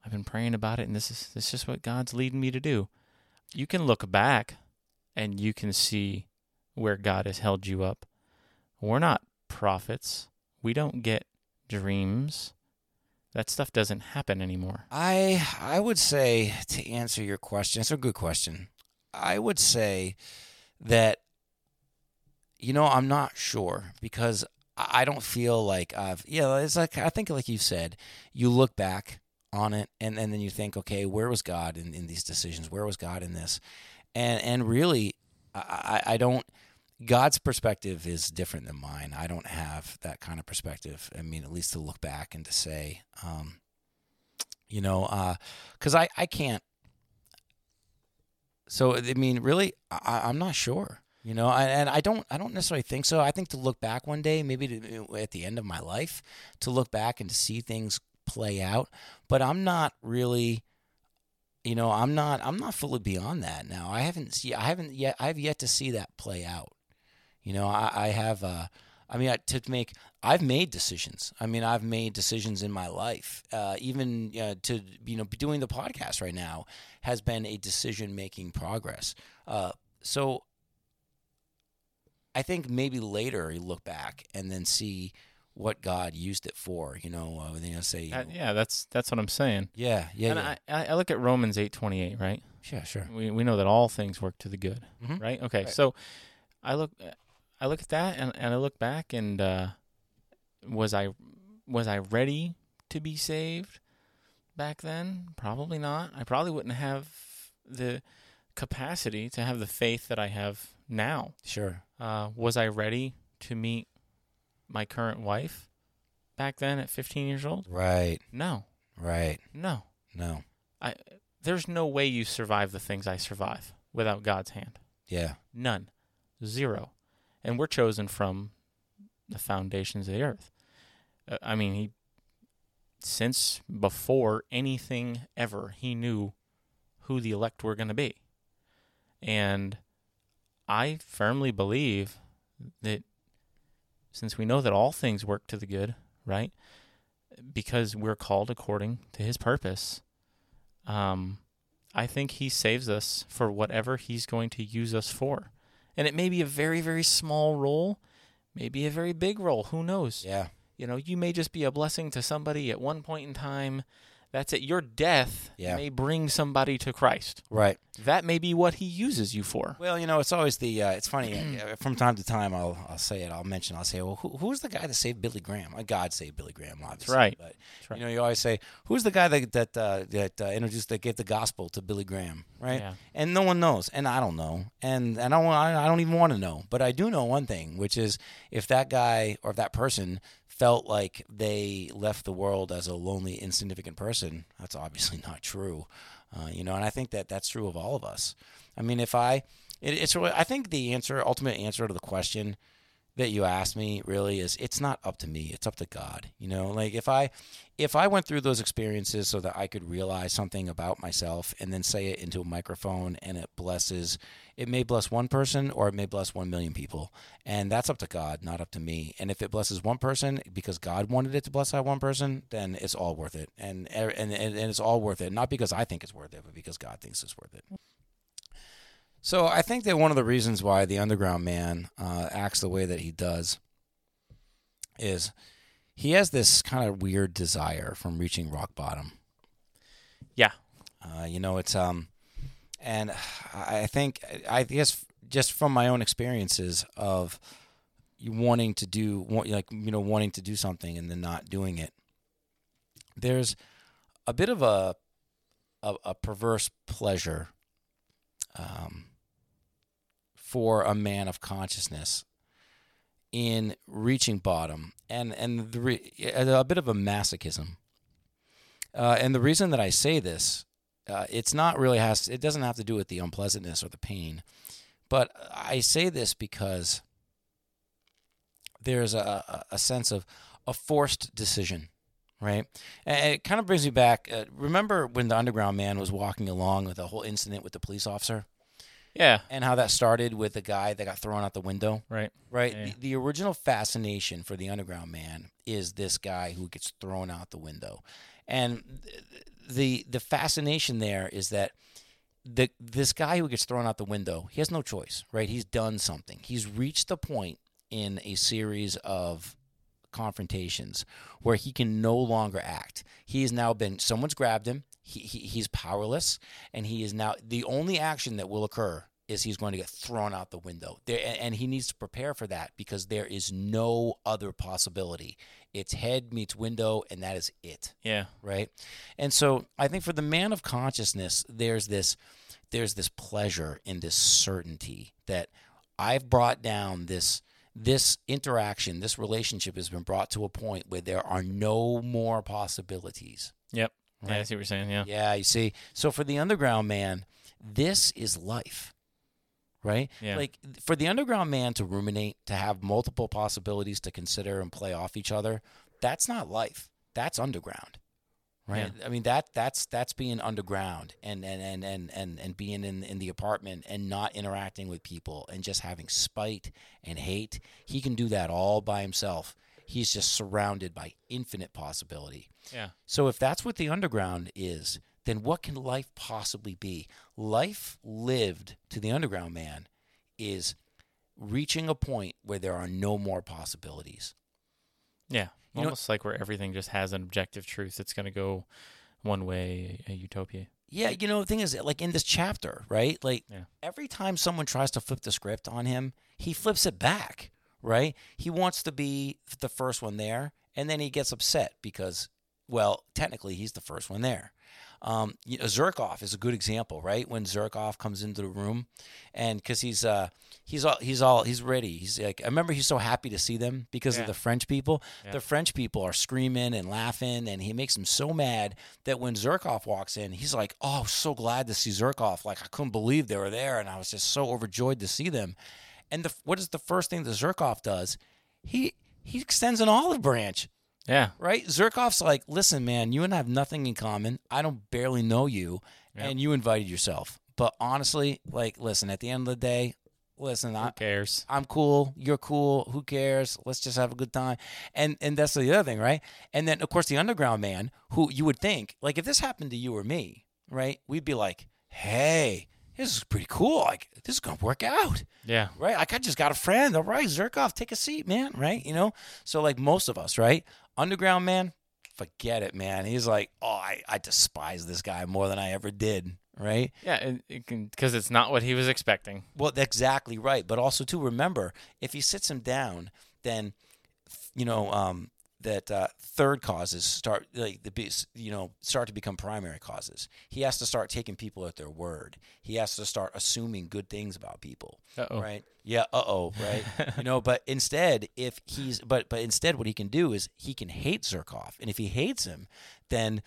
I've been praying about it and this is just what God's leading me to do. You can look back and you can see where God has held you up. We're not prophets. We don't get dreams. That stuff doesn't happen anymore. I would say, to answer your question, it's a good question. I would say that, you know, I'm not sure, because I don't feel like it's like, I think like you've said, you look back on it and then you think, okay, where was God in these decisions? Where was God in this? And really, I don't, God's perspective is different than mine. I don't have that kind of perspective. I mean, at least to look back and to say, you know, because I can't. So, I mean, really, I'm not sure, you know, and I don't necessarily think so. I think to look back one day, maybe at the end of my life, to look back and to see things play out. But I'm not really... You know, I'm not fully beyond that now. I've yet to see that play out. You know, I've made decisions. I mean, I've made decisions in my life. Even to, you know, doing the podcast right now has been a decision-making progress. So I think maybe later you look back and then see what God used it for, you know, that's what I'm saying. Yeah. And I look at Romans 8:28, right? Yeah, sure. We know that all things work to the good, mm-hmm. right? Okay, right. So I look at that and I look back and was I ready to be saved back then? Probably not. I probably wouldn't have the capacity to have the faith that I have now. Sure. Was I ready to meet my current wife back then at 15 years old? Right. No. Right. No. No. There's no way you survive the things I survive without God's hand. Yeah. None. Zero. And we're chosen from the foundations of the earth. I mean, since before anything ever, he knew who the elect were going to be. And I firmly believe that since we know that all things work to the good, right? Because we're called according to his purpose. I think he saves us for whatever he's going to use us for. And it may be a very, very small role, maybe a very big role. Who knows? Yeah. You know, you may just be a blessing to somebody at one point in time That's it. Your death may bring somebody to Christ. Right. That may be what he uses you for. Well, you know, it's always the, it's funny, from time to time I'll say it, I'll mention, I'll say, well, who was the guy that saved Billy Graham? God saved Billy Graham, obviously. That's right. But, that's right. You know, you always say, who's the guy that introduced, that gave the gospel to Billy Graham, right? Yeah. And no one knows, and I don't know, and I don't even want to know. But I do know one thing, which is if that guy or if that person felt like they left the world as a lonely, insignificant person, that's obviously not true. You know, and I think that that's true of all of us. I mean, I think the ultimate answer to the question that you asked me really is, it's not up to me, it's up to God. You know, like if I went through those experiences so that I could realize something about myself and then say it into a microphone, and it may bless one person or it may bless 1 million people. And that's up to God, not up to me. And if it blesses one person because God wanted it to bless that one person, then it's all worth it. And it's all worth it, not because I think it's worth it, but because God thinks it's worth it. So I think that one of the reasons why the Underground Man acts the way that he does is he has this kind of weird desire from reaching rock bottom. Yeah. You know, it's... And I guess just from my own experiences of wanting to do something and then not doing it, there's a bit of a perverse pleasure for a man of consciousness in reaching bottom, and a bit of a masochism. And the reason that I say this. It doesn't have to do with the unpleasantness or the pain, but I say this because there's a sense of a forced decision, right? And it kind of brings me back. Remember when the Underground Man was walking along with the whole incident with the police officer? Yeah. And how that started with the guy that got thrown out the window. Right. Right. Yeah. The original fascination for the Underground Man is this guy who gets thrown out the window. And the fascination there is that this guy who gets thrown out the window, he has no choice, right? He's done something. He's reached a point in a series of confrontations where he can no longer act. He has now been, someone's grabbed him. He's powerless, and he is now, the only action that will occur is he's going to get thrown out the window. And he needs to prepare for that because there is no other possibility. It's head meets window, and that is it. Yeah. Right? And so I think for the man of consciousness, there's this pleasure in this certainty that I've brought down this interaction, this relationship has been brought to a point where there are no more possibilities. Yep. Right? Yeah, I see what you're saying, yeah. Yeah, you see. So for the Underground Man, this is life. Right? Yeah. Like, for the Underground Man to ruminate, to have multiple possibilities to consider and play off each other, that's not life. That's underground. Right? Yeah. I mean, that's being underground and being in the apartment and not interacting with people and just having spite and hate. He can do that all by himself. He's just surrounded by infinite possibility. Yeah. So if that's what the underground is, then what can life possibly be? Life lived to the Underground Man is reaching a point where there are no more possibilities. Yeah, almost like where everything just has an objective truth. It's going to go one way, a utopia. Yeah, you know, the thing is, like in this chapter, right? Like every time someone tries to flip the script on him, he flips it back, right? He wants to be the first one there, and then he gets upset because, well, technically he's the first one there. Zverkov is a good example, right? When Zverkov comes into the room, and because he's ready. He's like, I remember he's so happy to see them because of the French people. Yeah. The French people are screaming and laughing, and he makes them so mad that when Zverkov walks in, he's like, "Oh, so glad to see Zverkov! Like I couldn't believe they were there, and I was just so overjoyed to see them." And what is the first thing that Zverkov does? He extends an olive branch. Yeah. Right? Zverkov's like, listen, man, you and I have nothing in common. I don't barely know you, and you invited yourself. But honestly, like, listen, at the end of the day, who cares? I'm cool. You're cool. Who cares? Let's just have a good time. And that's the other thing, right? And then, of course, the Underground Man, who you would think, like, if this happened to you or me, right, we'd be like, hey, this is pretty cool. Like, this is going to work out. Yeah. Right? Like, I just got a friend. All right, Zverkov, take a seat, man. Right? You know? So, like, most of us, right? Underground Man, forget it, man. He's like, oh, I despise this guy more than I ever did, right? Yeah, because it's not what he was expecting. Well, exactly right. But also, too, remember, if he sits him down, then, you know, that third causes start, like, start to become primary causes. He has to start taking people at their word. He has to start assuming good things about people. Right? Yeah. Right. You know, but instead, instead what he can do is he can hate Zverkov. And if he hates him, then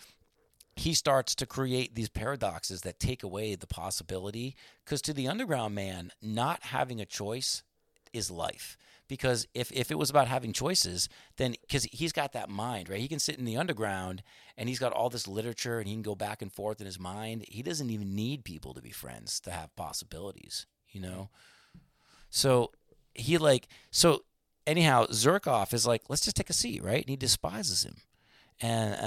he starts to create these paradoxes that take away the possibility. Because to the underground man, not having a choice is life. Because if it was about having choices, then – because he's got that mind, right? He can sit in the underground and he's got all this literature and he can go back and forth in his mind. He doesn't even need people to be friends to have possibilities, you know? So he like – so anyhow, Zverkov is like, let's just take a seat, right? And he despises him. And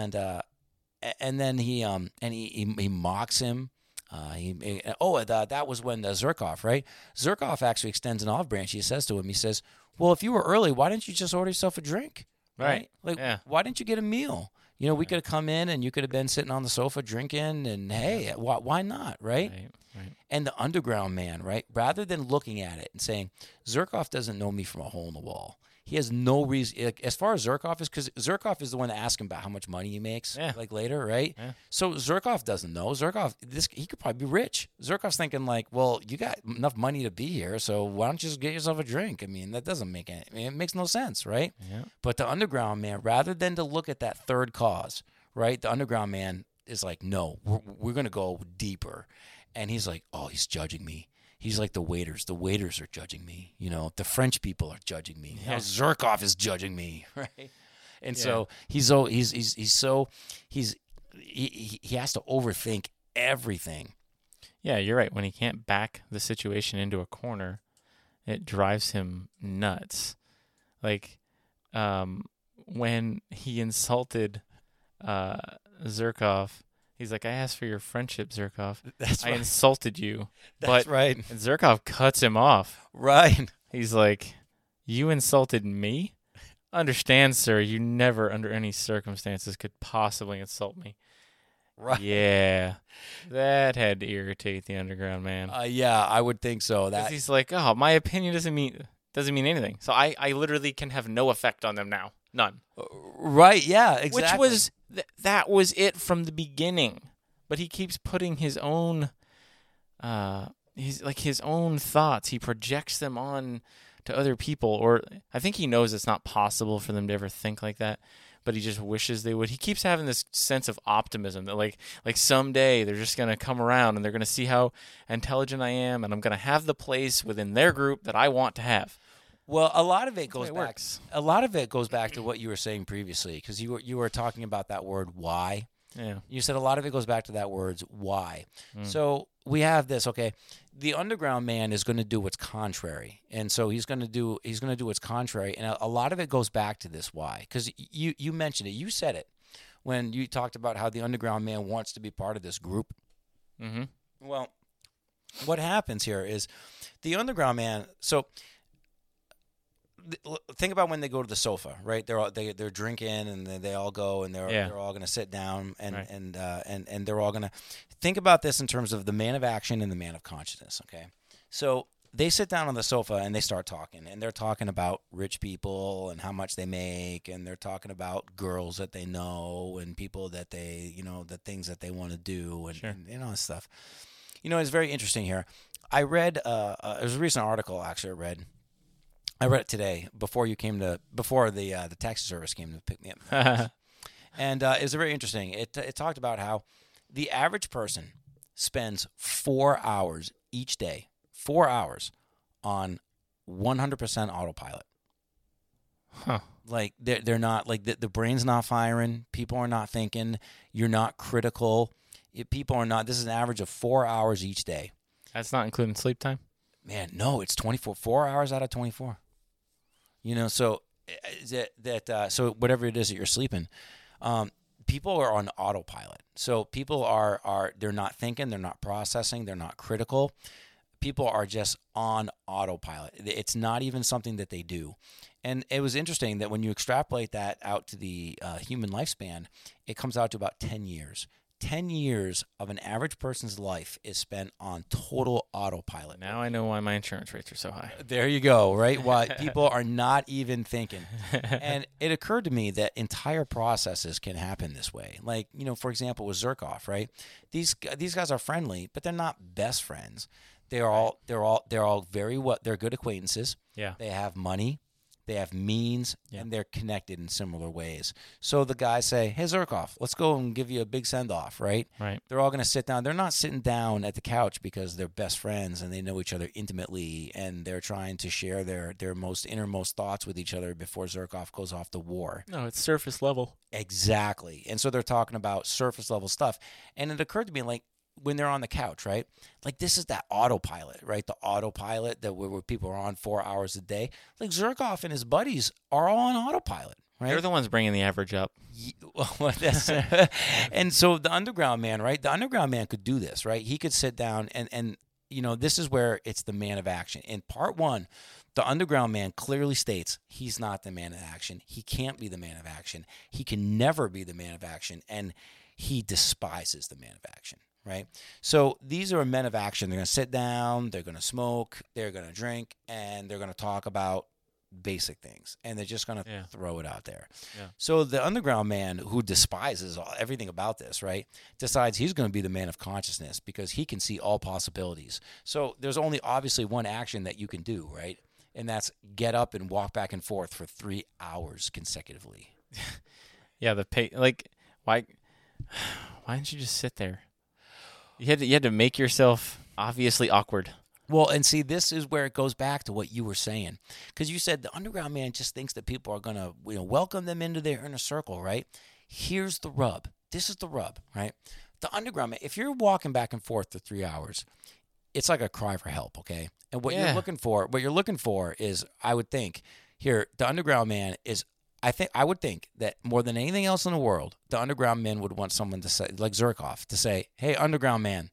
then he and he mocks him. That was when Zverkov, right? Zverkov actually extends an olive branch. He says to him, he says, well, if you were early, why didn't you just order yourself a drink? Right. Like, yeah. Why didn't you get a meal? You know, we could have come in and you could have been sitting on the sofa drinking and hey, why not, right? Right. And the underground man, right? Rather than looking at it and saying, Zverkov doesn't know me from a hole in the wall. He has no reason, like, as far as Zverkov is, because Zverkov is the one to ask him about how much money he makes, like later, right? Yeah. So Zverkov doesn't know. He could probably be rich. Zverkov's thinking like, well, you got enough money to be here, so why don't you just get yourself a drink? I mean, that doesn't make any, it makes no sense, right? Yeah. But the underground man, rather than to look at that third cause, right? The underground man is like, no, we're going to go deeper. And he's like, oh, he's judging me. He's like the waiters. The waiters are judging me. You know, the French people are judging me. Yeah. Now Zverkov is judging me, right? And so he has to overthink everything. Yeah, you're right. When he can't back the situation into a corner, it drives him nuts. Like when he insulted Zverkov. He's like, I asked for your friendship, Zverkov. That's right. I insulted you. That's right. And Zverkov cuts him off. Right. He's like, you insulted me? Understand, sir, you never under any circumstances could possibly insult me. Right. Yeah. That had to irritate the underground man. Yeah, I would think so. That he's like, oh, my opinion doesn't mean anything. So I literally can have no effect on them now. None. Right, yeah, exactly. Which was... that was it from the beginning, but he keeps putting his own, his own thoughts. He projects them on to other people, or I think he knows it's not possible for them to ever think like that, but he just wishes they would. He keeps having this sense of optimism that like someday they're just gonna come around and they're gonna see how intelligent I am, and I'm gonna have the place within their group that I want to have. Well, a lot of it goes back to what you were saying previously, because you were talking about that word why. Yeah. You said a lot of it goes back to that word's why. Mm. So we have this, okay. The underground man is going to do what's contrary. And so he's going to do what's contrary, and a lot of it goes back to this why, because you mentioned it. You said it when you talked about how the underground man wants to be part of this group. Mm-hmm. Well, what happens here is the underground man, so think about when they go to the sofa, right? They're drinking, and they all go, and they're all going to sit down, and right. and they're all going to think about this in terms of the man of action and the man of consciousness. Okay, so they sit down on the sofa and they start talking, and they're talking about rich people and how much they make, and they're talking about girls that they know and people that they, you know, the things that they want to do, and, sure. and you know stuff. You know, it's very interesting here. I read it was a recent article actually. I read it today before the taxi service came to pick me up, and it was very interesting. It talked about how the average person spends 4 hours each day, 4 hours on 100% autopilot. Huh. Like they're not like the brain's not firing. People are not thinking. You're not critical. People are not. This is an average of 4 hours each day. That's not including sleep time. Man, no, it's 24. 4 hours out of 24. You know, so so whatever it is that you're sleeping, people are on autopilot. So people are they're not thinking, they're not processing, they're not critical. People are just on autopilot. It's not even something that they do. And it was interesting that when you extrapolate that out to the human lifespan, it comes out to about 10 years. 10 years of an average person's life is spent on total autopilot. Now I know why my insurance rates are so high. There you go, right? Why people are not even thinking. And it occurred to me that entire processes can happen this way. Like, you know, for example, with Zverkov, right? These guys are friendly, but they're not best friends. They're all very well, they're good acquaintances. Yeah. They have money. They have means, yeah, and they're connected in similar ways. So the guys say, hey, Zverkov, let's go and give you a big send-off, right? Right. They're all going to sit down. They're not sitting down at the couch because they're best friends and they know each other intimately, and they're trying to share their most innermost thoughts with each other before Zverkov goes off to war. No, it's surface level. Exactly. And so they're talking about surface level stuff. And it occurred to me, like, when they're on the couch, right? Like, this is that autopilot, right? The autopilot that where people are on 4 hours a day. Like, Zverkov and his buddies are all on autopilot, right? They're the ones bringing the average up. And so the underground man, right? The underground man could do this, right? He could sit down and you know, this is where it's the man of action. In part one, the underground man clearly states he's not the man of action. He can't be the man of action. He can never be the man of action. And he despises the man of action. Right? So these are men of action. They're going to sit down, they're going to smoke, they're going to drink, and they're going to talk about basic things. And they're just going to throw it out there. Yeah. So the underground man, who despises everything about this, right, decides he's going to be the man of consciousness because he can see all possibilities. So there's only obviously one action that you can do, right? And that's get up and walk back and forth for 3 hours consecutively. Yeah, like, why didn't you just sit there? You had to make yourself obviously awkward. Well, and see, this is where it goes back to what you were saying, because you said the underground man just thinks that people are going to, you know, welcome them into their inner circle, right? Here's the rub. This is the rub, right? The underground man, if you're walking back and forth for 3 hours, it's like a cry for help, okay? And what you're looking for is, I would think, here, the underground man is, I would think that more than anything else in the world, the underground men would want someone to say, like Zverkov, to say, hey, underground man,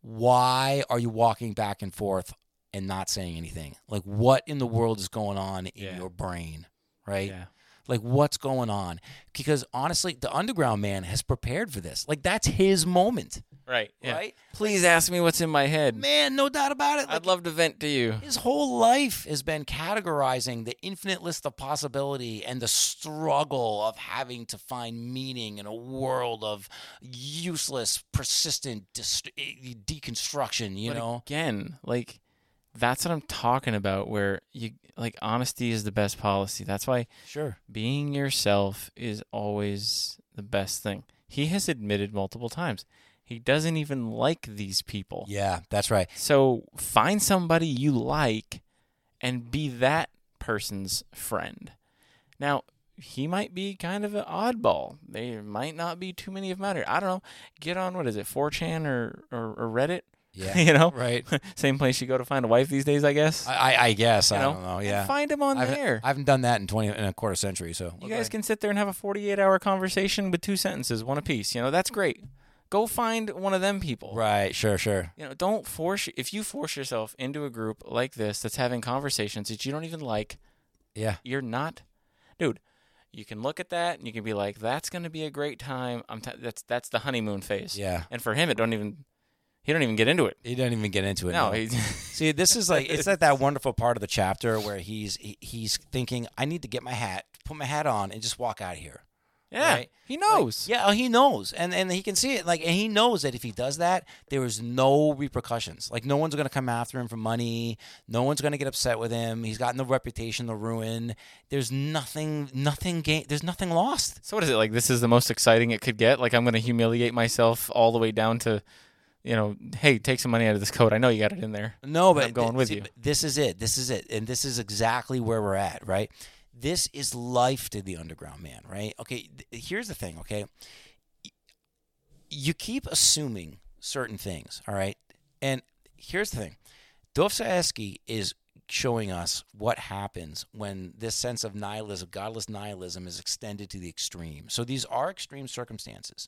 why are you walking back and forth and not saying anything? Like, what in the world is going on in your brain, right? Yeah. Like, what's going on? Because, honestly, the underground man has prepared for this. Like, that's his moment. Right. Yeah. Right? Please ask me what's in my head. Man, no doubt about it. Like, I'd love to vent to you. His whole life has been categorizing the infinite list of possibility and the struggle of having to find meaning in a world of useless, persistent deconstruction, you know? Again, like, that's what I'm talking about, where you, like, honesty is the best policy. That's why being yourself is always the best thing. He has admitted multiple times he doesn't even like these people. Yeah, that's right. So find somebody you like and be that person's friend. Now, he might be kind of an oddball. There might not be too many of them out here. I don't know. Get on, 4chan or Reddit? Yeah, you know, right. Same place you go to find a wife these days, I guess. I guess you know? I don't know. Yeah, and find him on there. I haven't done that in 20 and a quarter century. So you guys can sit there and have a 48-hour conversation with 2 sentences, one apiece. You know, that's great. Go find one of them people. Right. Sure. You know, don't force. If you force yourself into a group like this that's having conversations that you don't even like, you're not, dude. You can look at that and you can be like, "That's going to be a great time." That's the honeymoon phase. Yeah. And for him, He don't even get into it. No. See, this is like, it's like that wonderful part of the chapter where he's thinking, I need to get my hat, put my hat on, and just walk out of here. Yeah, right? He knows. Like, he knows, and he can see it. Like, and he knows that if he does that, there is no repercussions. Like, no one's gonna come after him for money. No one's gonna get upset with him. He's got no reputation to ruin. There's nothing gained. There's nothing lost. So what is it like? This is the most exciting it could get. Like, I'm gonna humiliate myself all the way down to, you know, hey, take some money out of this coat. I know you got it in there. No, but I'm going with you. This is it. And this is exactly where we're at, right? This is life to the underground man, right? Okay, here's the thing, okay? You keep assuming certain things, all right? And here's the thing. Dostoevsky is showing us what happens when this sense of nihilism, godless nihilism, is extended to the extreme. So these are extreme circumstances.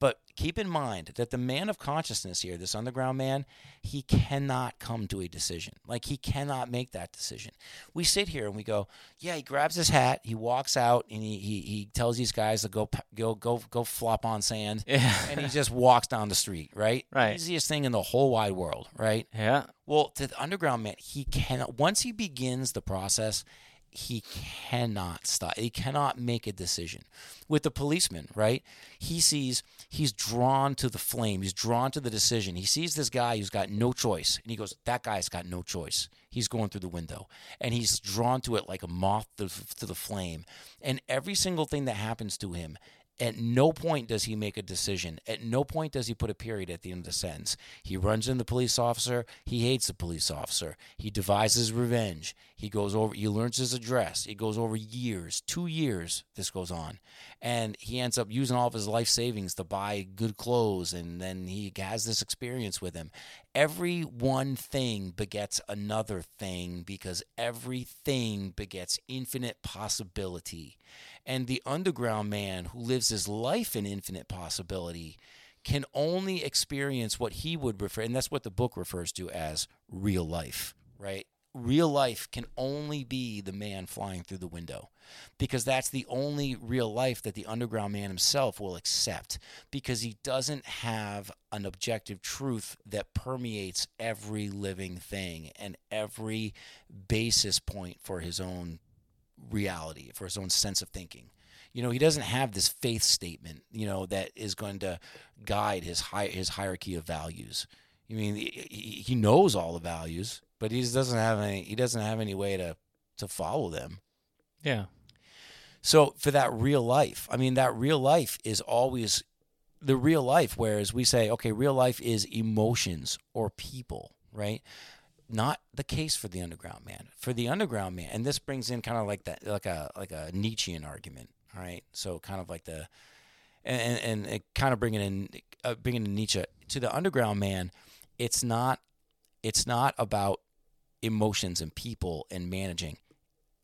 But keep in mind that the man of consciousness here, this underground man, he cannot come to a decision. Like, he cannot make that decision. We sit here and we go, yeah, he grabs his hat, he walks out, and he tells these guys to go flop on sand, yeah. And he just walks down the street, right? Right. Easiest thing in the whole wide world, right? Yeah. Well, to the underground man, he cannot. Once he begins the process, he cannot stop. He cannot make a decision. With the policeman, right? He sees, he's drawn to the flame. He's drawn to the decision. He sees this guy who's got no choice. And he goes, that guy's got no choice. He's going through the window. And he's drawn to it like a moth to the flame. And every single thing that happens to him, at no point does he make a decision. At no point does he put a period at the end of the sentence. He runs into the police officer. He hates the police officer. He devises revenge. He goes over. He learns his address. It goes over years, 2 years. This goes on, and he ends up using all of his life savings to buy good clothes. And then he has this experience with him. Every one thing begets another thing because everything begets infinite possibility. And the underground man who lives his life in infinite possibility can only experience what he would refer, and that's what the book refers to as real life, right? Real life can only be the man flying through the window because that's the only real life that the underground man himself will accept because he doesn't have an objective truth that permeates every living thing and every basis point for his own reality, for his own sense of thinking. You know, he doesn't have this faith statement, you know, that is going to guide his hierarchy of values. I mean, he knows all the values, but he just doesn't have any. He doesn't have any way to follow them. Yeah. So for that real life, I mean, that real life is always the real life. Whereas we say, okay, real life is emotions or people, right? Not the case for the underground man. For the underground man, and this brings in kind of like that, like a Nietzschean argument. All right, so kind of like the, and kind of bringing in Nietzsche to the underground man, it's not about emotions and people and managing,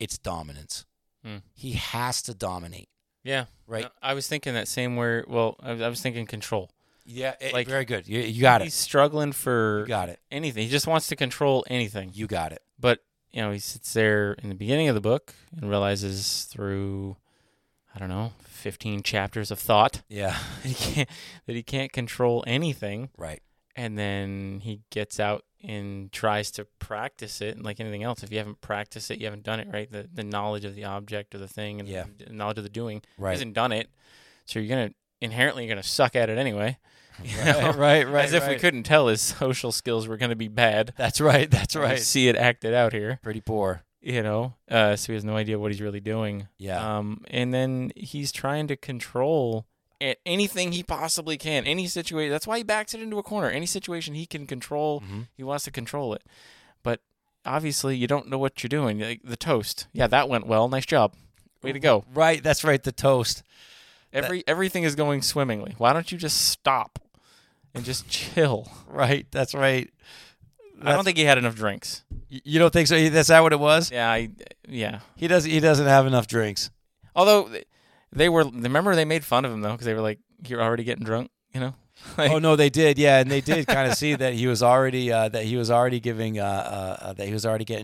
it's dominance. Hmm. He has to dominate. Yeah, right. I was thinking that same word. Well, I was thinking control. Yeah, like, very good. You got it. He's struggling for anything. He just wants to control anything. You got it. But you know, he sits there in the beginning of the book and realizes through, I don't know, 15 chapters of thought. Yeah. That he can't control anything. Right. And then he gets out and tries to practice it. And like anything else, if you haven't practiced it, you haven't done it, right? The knowledge of the object or the thing and the knowledge of the doing hasn't done it. So you're inherently going to suck at it anyway. You know? Right. As if we couldn't tell his social skills were going to be bad. That's right. We see it acted out here. Pretty poor. You know, so he has no idea what he's really doing. Yeah. And then he's trying to control anything he possibly can, any situation. That's why he backs it into a corner. Any situation he can control, he wants to control it. But obviously, you don't know what you're doing. Like the toast. Yeah, that went well. Nice job. Way to go. Right. That's right. The toast. Everything is going swimmingly. Why don't you just stop and just chill? Right. That's right. I don't think he had enough drinks. You don't think so? That's not what it was? Yeah, yeah. He doesn't have enough drinks. Although they were, remember they made fun of him though because they were like, "You're already getting drunk," you know. Like, oh no, they did. Yeah, and they did kind of see that he was already that he was already getting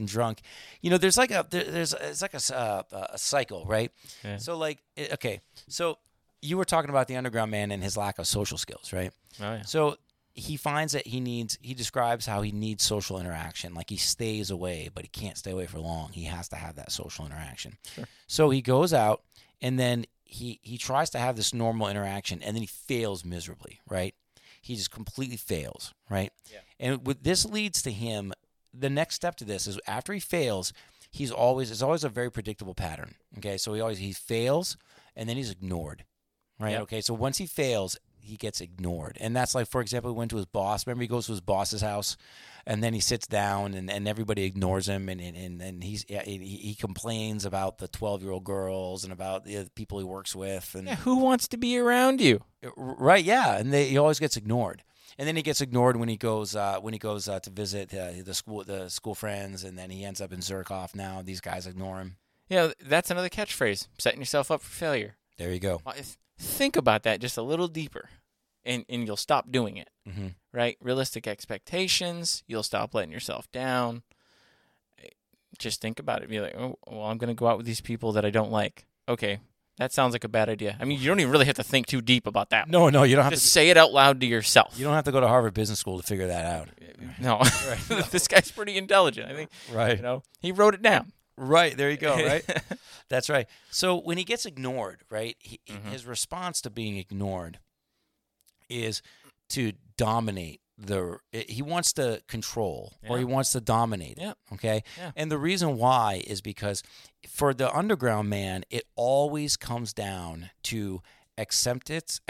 drunk. You know, there's like a cycle, right? Yeah. So like, okay, so you were talking about the underground man and his lack of social skills, right? Oh yeah. So he finds that he describes how he needs social interaction. Like he stays away, but he can't stay away for long. He has to have that social interaction. Sure. So he goes out and then he tries to have this normal interaction and then he fails miserably, right? He just completely fails, right? Yeah. And what this leads to him, the next step to this is after he fails, it's always a very predictable pattern. Okay. So he fails and then he's ignored. Right. Yeah. Okay. So once he fails, he gets ignored. And that's like, for example, he went to his boss. Remember, he goes to his boss's house, and then he sits down, and everybody ignores him, and he complains about the 12-year-old girls and about the people he works with. And yeah, who wants to be around you? Right, yeah, and he always gets ignored. And then he gets ignored when he goes to visit the school friends, and then he ends up in Zverkov now. These guys ignore him. Yeah, that's another catchphrase, setting yourself up for failure. There you go. Think about that just a little deeper. and you'll stop doing it, mm-hmm. right? Realistic expectations. You'll stop letting yourself down. Just think about it. Be like, oh, well, I'm going to go out with these people that I don't like. Okay, that sounds like a bad idea. I mean, you don't even really have to think too deep about that. No, no, you don't have to. Just say it out loud to yourself. You don't have to go to Harvard Business School to figure that out. No. Right, no. This guy's pretty intelligent, I think. Right. You know, he wrote it down. Right, there you go, right? That's right. So when he gets ignored, right, he, mm-hmm. his response to being ignored is to dominate. He wants to control, yeah. or he wants to dominate. Yeah. Okay? Yeah. And the reason why is because for the underground man, it always comes down to acceptance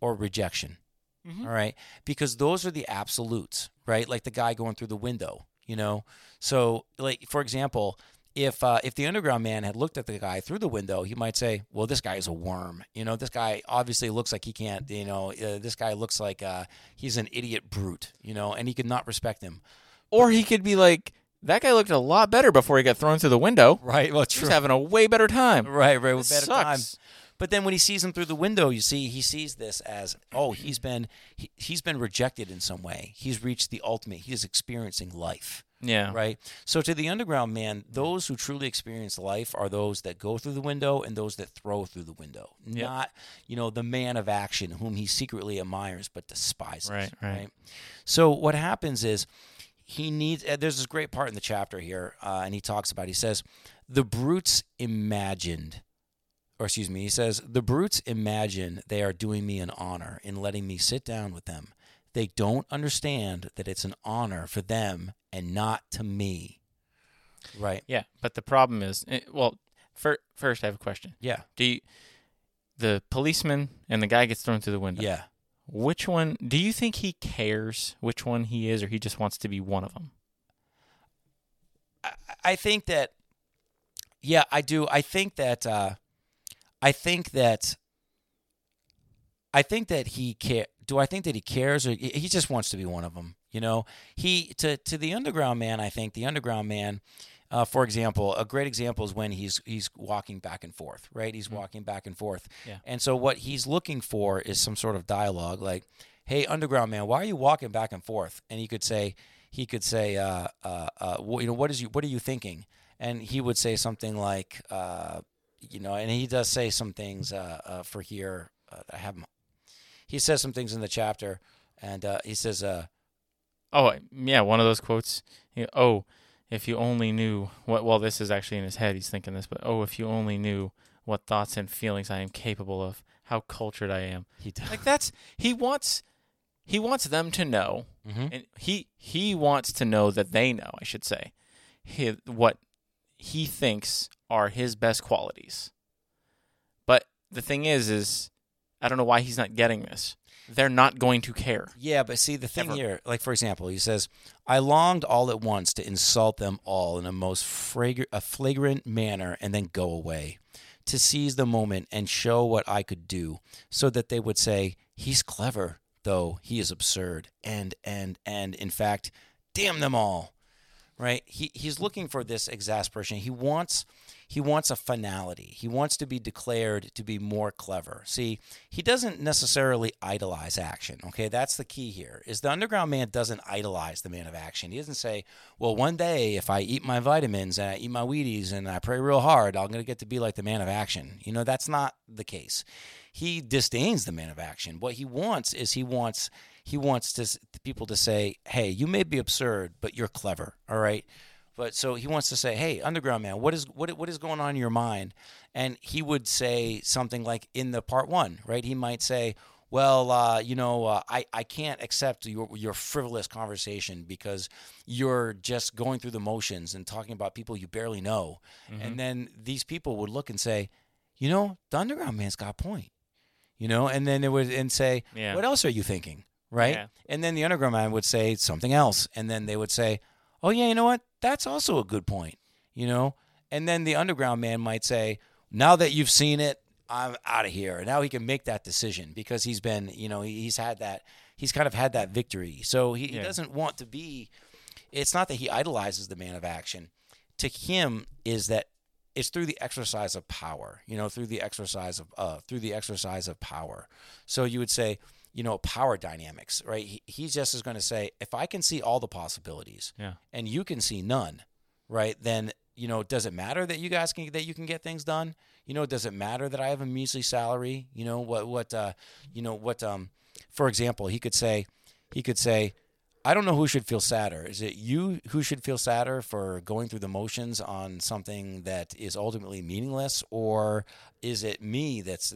or rejection, mm-hmm. all right? Because those are the absolutes, right? Like the guy going through the window, you know? So, like, for example, if the underground man had looked at the guy through the window, he might say, well, this guy is a worm. You know, this guy obviously looks like he can't, you know, this guy looks like he's an idiot brute, you know, and he could not respect him. Or he could be like, that guy looked a lot better before he got thrown through the window. Right. Well, true. He's having a way better time. Right. Well, better time. But then when he sees him through the window, you see, he sees this as, oh, he's been rejected in some way. He's reached the ultimate. He's experiencing life. Yeah. Right? So to the underground man, those who truly experience life are those that go through the window and those that throw through the window. Yep. Not, you know, the man of action whom he secretly admires but despises. Right? So what happens is he needs – there's this great part in the chapter here, and he talks about – he says, the brutes imagined – or excuse me, he says, the brutes imagine they are doing me an honor in letting me sit down with them. They don't understand that it's an honor for them and not to me. Right. Yeah, but the problem is, well, first I have a question. Yeah. The policeman and the guy gets thrown through the window. Yeah. Which one, do you think he cares which one he is, or he just wants to be one of them? I think that, yeah, I do. I think that he cares. Do I think that he cares, or he just wants to be one of them? You know, to the underground man. I think the underground man, for example, a great example is when he's walking back and forth, right? He's mm-hmm. walking back and forth, yeah. And so what he's looking for is some sort of dialogue, like, "Hey, underground man, why are you walking back and forth?" And he could say, you know, what are you thinking? And he would say something like, you know, and he does say some things for here. I have him. He says some things in the chapter, and he says... oh, yeah, one of those quotes. Oh, if you only knew... what. Well, this is actually in his head. He's thinking this, but, oh, if you only knew what thoughts and feelings I am capable of, how cultured I am. He wants them to know, mm-hmm. and he wants to know that they know, I should say, what he thinks are his best qualities. But the thing is... I don't know why he's not getting this. They're not going to care. Yeah, but see, the thing here, like, for example, he says, I longed all at once to insult them all in a most flagrant manner and then go away, to seize the moment and show what I could do so that they would say, he's clever, though he is absurd, and, in fact, damn them all, right? He's looking for this exasperation. He wants a finality. He wants to be declared to be more clever. See, he doesn't necessarily idolize action, okay? That's the key here, is the underground man doesn't idolize the man of action. He doesn't say, well, one day if I eat my vitamins and I eat my Wheaties and I pray real hard, I'm going to get to be like the man of action. You know, that's not the case. He disdains the man of action. What he wants is he wants people to say, hey, you may be absurd, but you're clever, all right? But so he wants to say, hey, underground man, what is going on in your mind? And he would say something like in the part one, right? He might say, well, you know, I can't accept your frivolous conversation because you're just going through the motions and talking about people you barely know. Mm-hmm. And then these people would look and say, you know, the underground man's got a point, you know? And then they would say, yeah. What else are you thinking, right? Yeah. And then the underground man would say something else. And then they would say, oh, yeah, you know what? That's also a good point, you know? And then the underground man might say, now that you've seen it, I'm out of here. And now he can make that decision because he's been, you know, he's kind of had that victory. So he doesn't want to be, it's not that he idolizes the man of action. To him is that it's through the exercise of power, you know, through the exercise of power. So you would say, you know, power dynamics, right? He just is going to say, if I can see all the possibilities and you can see none, right, then, you know, does it matter that you guys can, that you can get things done? You know, does it matter that I have a measly salary? You know, for example, he could say, I don't know who should feel sadder. Is it you who should feel sadder for going through the motions on something that is ultimately meaningless, or is it me that's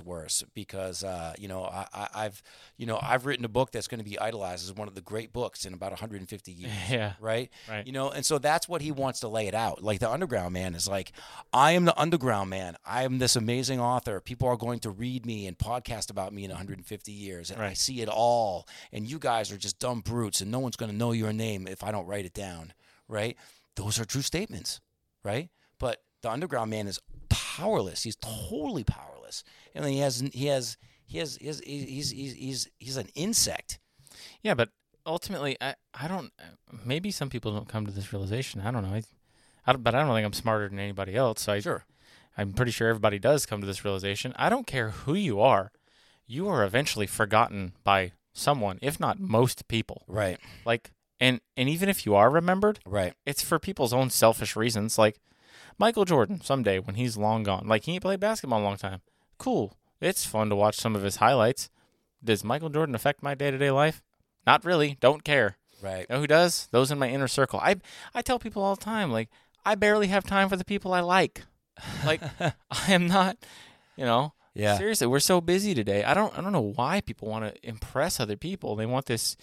worse? Because I've written a book that's going to be idolized as one of the great books in about 150 years. Yeah. Right. You know, and so that's what he wants to lay it out. Like the Underground Man is like, I am the Underground Man. I am this amazing author. People are going to read me and podcast about me in 150 years, and I see it all. And you guys are just dumb brutes, and no one's going to know your name if I don't write it down, right? Those are true statements, right? But the Underground Man is powerless. He's totally powerless, and then he's an insect. Yeah, but ultimately, I don't. Maybe some people don't come to this realization. I don't know. But I don't think I'm smarter than anybody else. So I'm pretty sure everybody does come to this realization. I don't care who you are eventually forgotten by someone, if not most people. Right. Like, and even if you are remembered, right, it's for people's own selfish reasons. Like Michael Jordan, someday when he's long gone, like he ain't played basketball in a long time. Cool. It's fun to watch some of his highlights. Does Michael Jordan affect my day-to-day life? Not really. Don't care. Right. You know who does? Those in my inner circle. I tell people all the time, like, I barely have time for the people I like. Like, I am not, you know. Yeah. Seriously, we're so busy today. I don't know why people want to impress other people. They want this,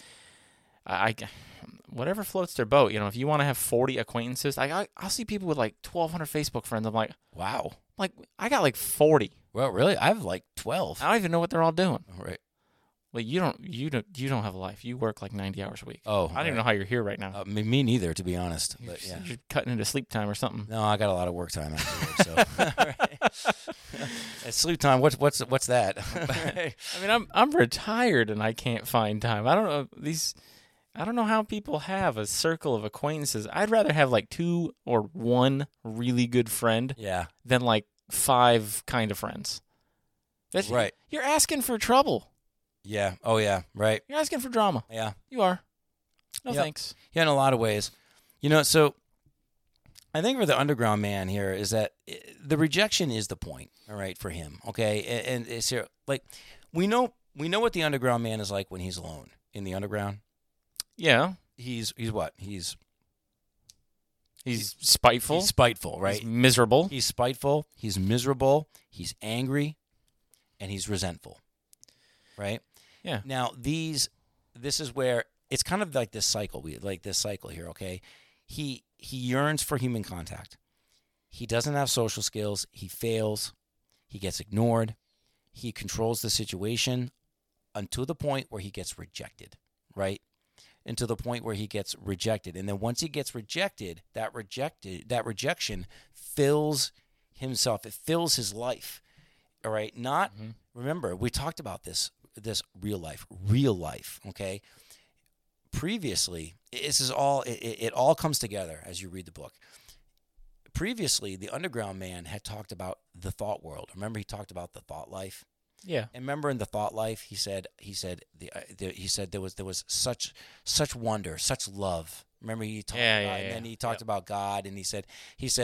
whatever floats their boat. You know, if you want to have 40 acquaintances, I'll see people with like 1,200 Facebook friends. I'm like, wow. Like, I got like 40. Well, really? I have like 12. I don't even know what they're all doing. Right. Like, you don't have a life. You work like 90 hours a week. Oh, I don't even know how you're here right now. Me neither, to be honest. But, yeah. You're cutting into sleep time or something. No, I got a lot of work time after work, so. It's sleep time. What's that? I mean, I'm retired and I can't find time. I don't know how people have a circle of acquaintances. I'd rather have like 2 or 1 really good friend than like 5 kind of friends. That's right. You're asking for trouble. Yeah. Oh yeah. Right. You're asking for drama. Yeah. You are. No thanks. Yeah, in a lot of ways. You know, so I think for the Underground Man here is that the rejection is the point, all right, for him, okay? And it's here, like, we know what the Underground Man is like when he's alone in the underground. Yeah. He's what? He's spiteful. He's spiteful, right? He's miserable. He's spiteful. He's miserable. He's angry. And he's resentful, right? Yeah. Now, this is where it's kind of like this cycle. Okay? He yearns for human contact. He doesn't have social skills. He fails. He gets ignored. He controls the situation until the point where he gets rejected, right? Until the point where he gets rejected. And then once he gets rejected, that rejection fills himself. It fills his life, all right? Not, remember, we talked about this real life, okay? Previously, this is all. It all comes together as you read the book. Previously, the Underground Man had talked about the thought world. Remember, he talked about the thought life. Yeah. And remember, in the thought life, he said there was such wonder, such love. Remember, he talked about, and then he talked about God, and he said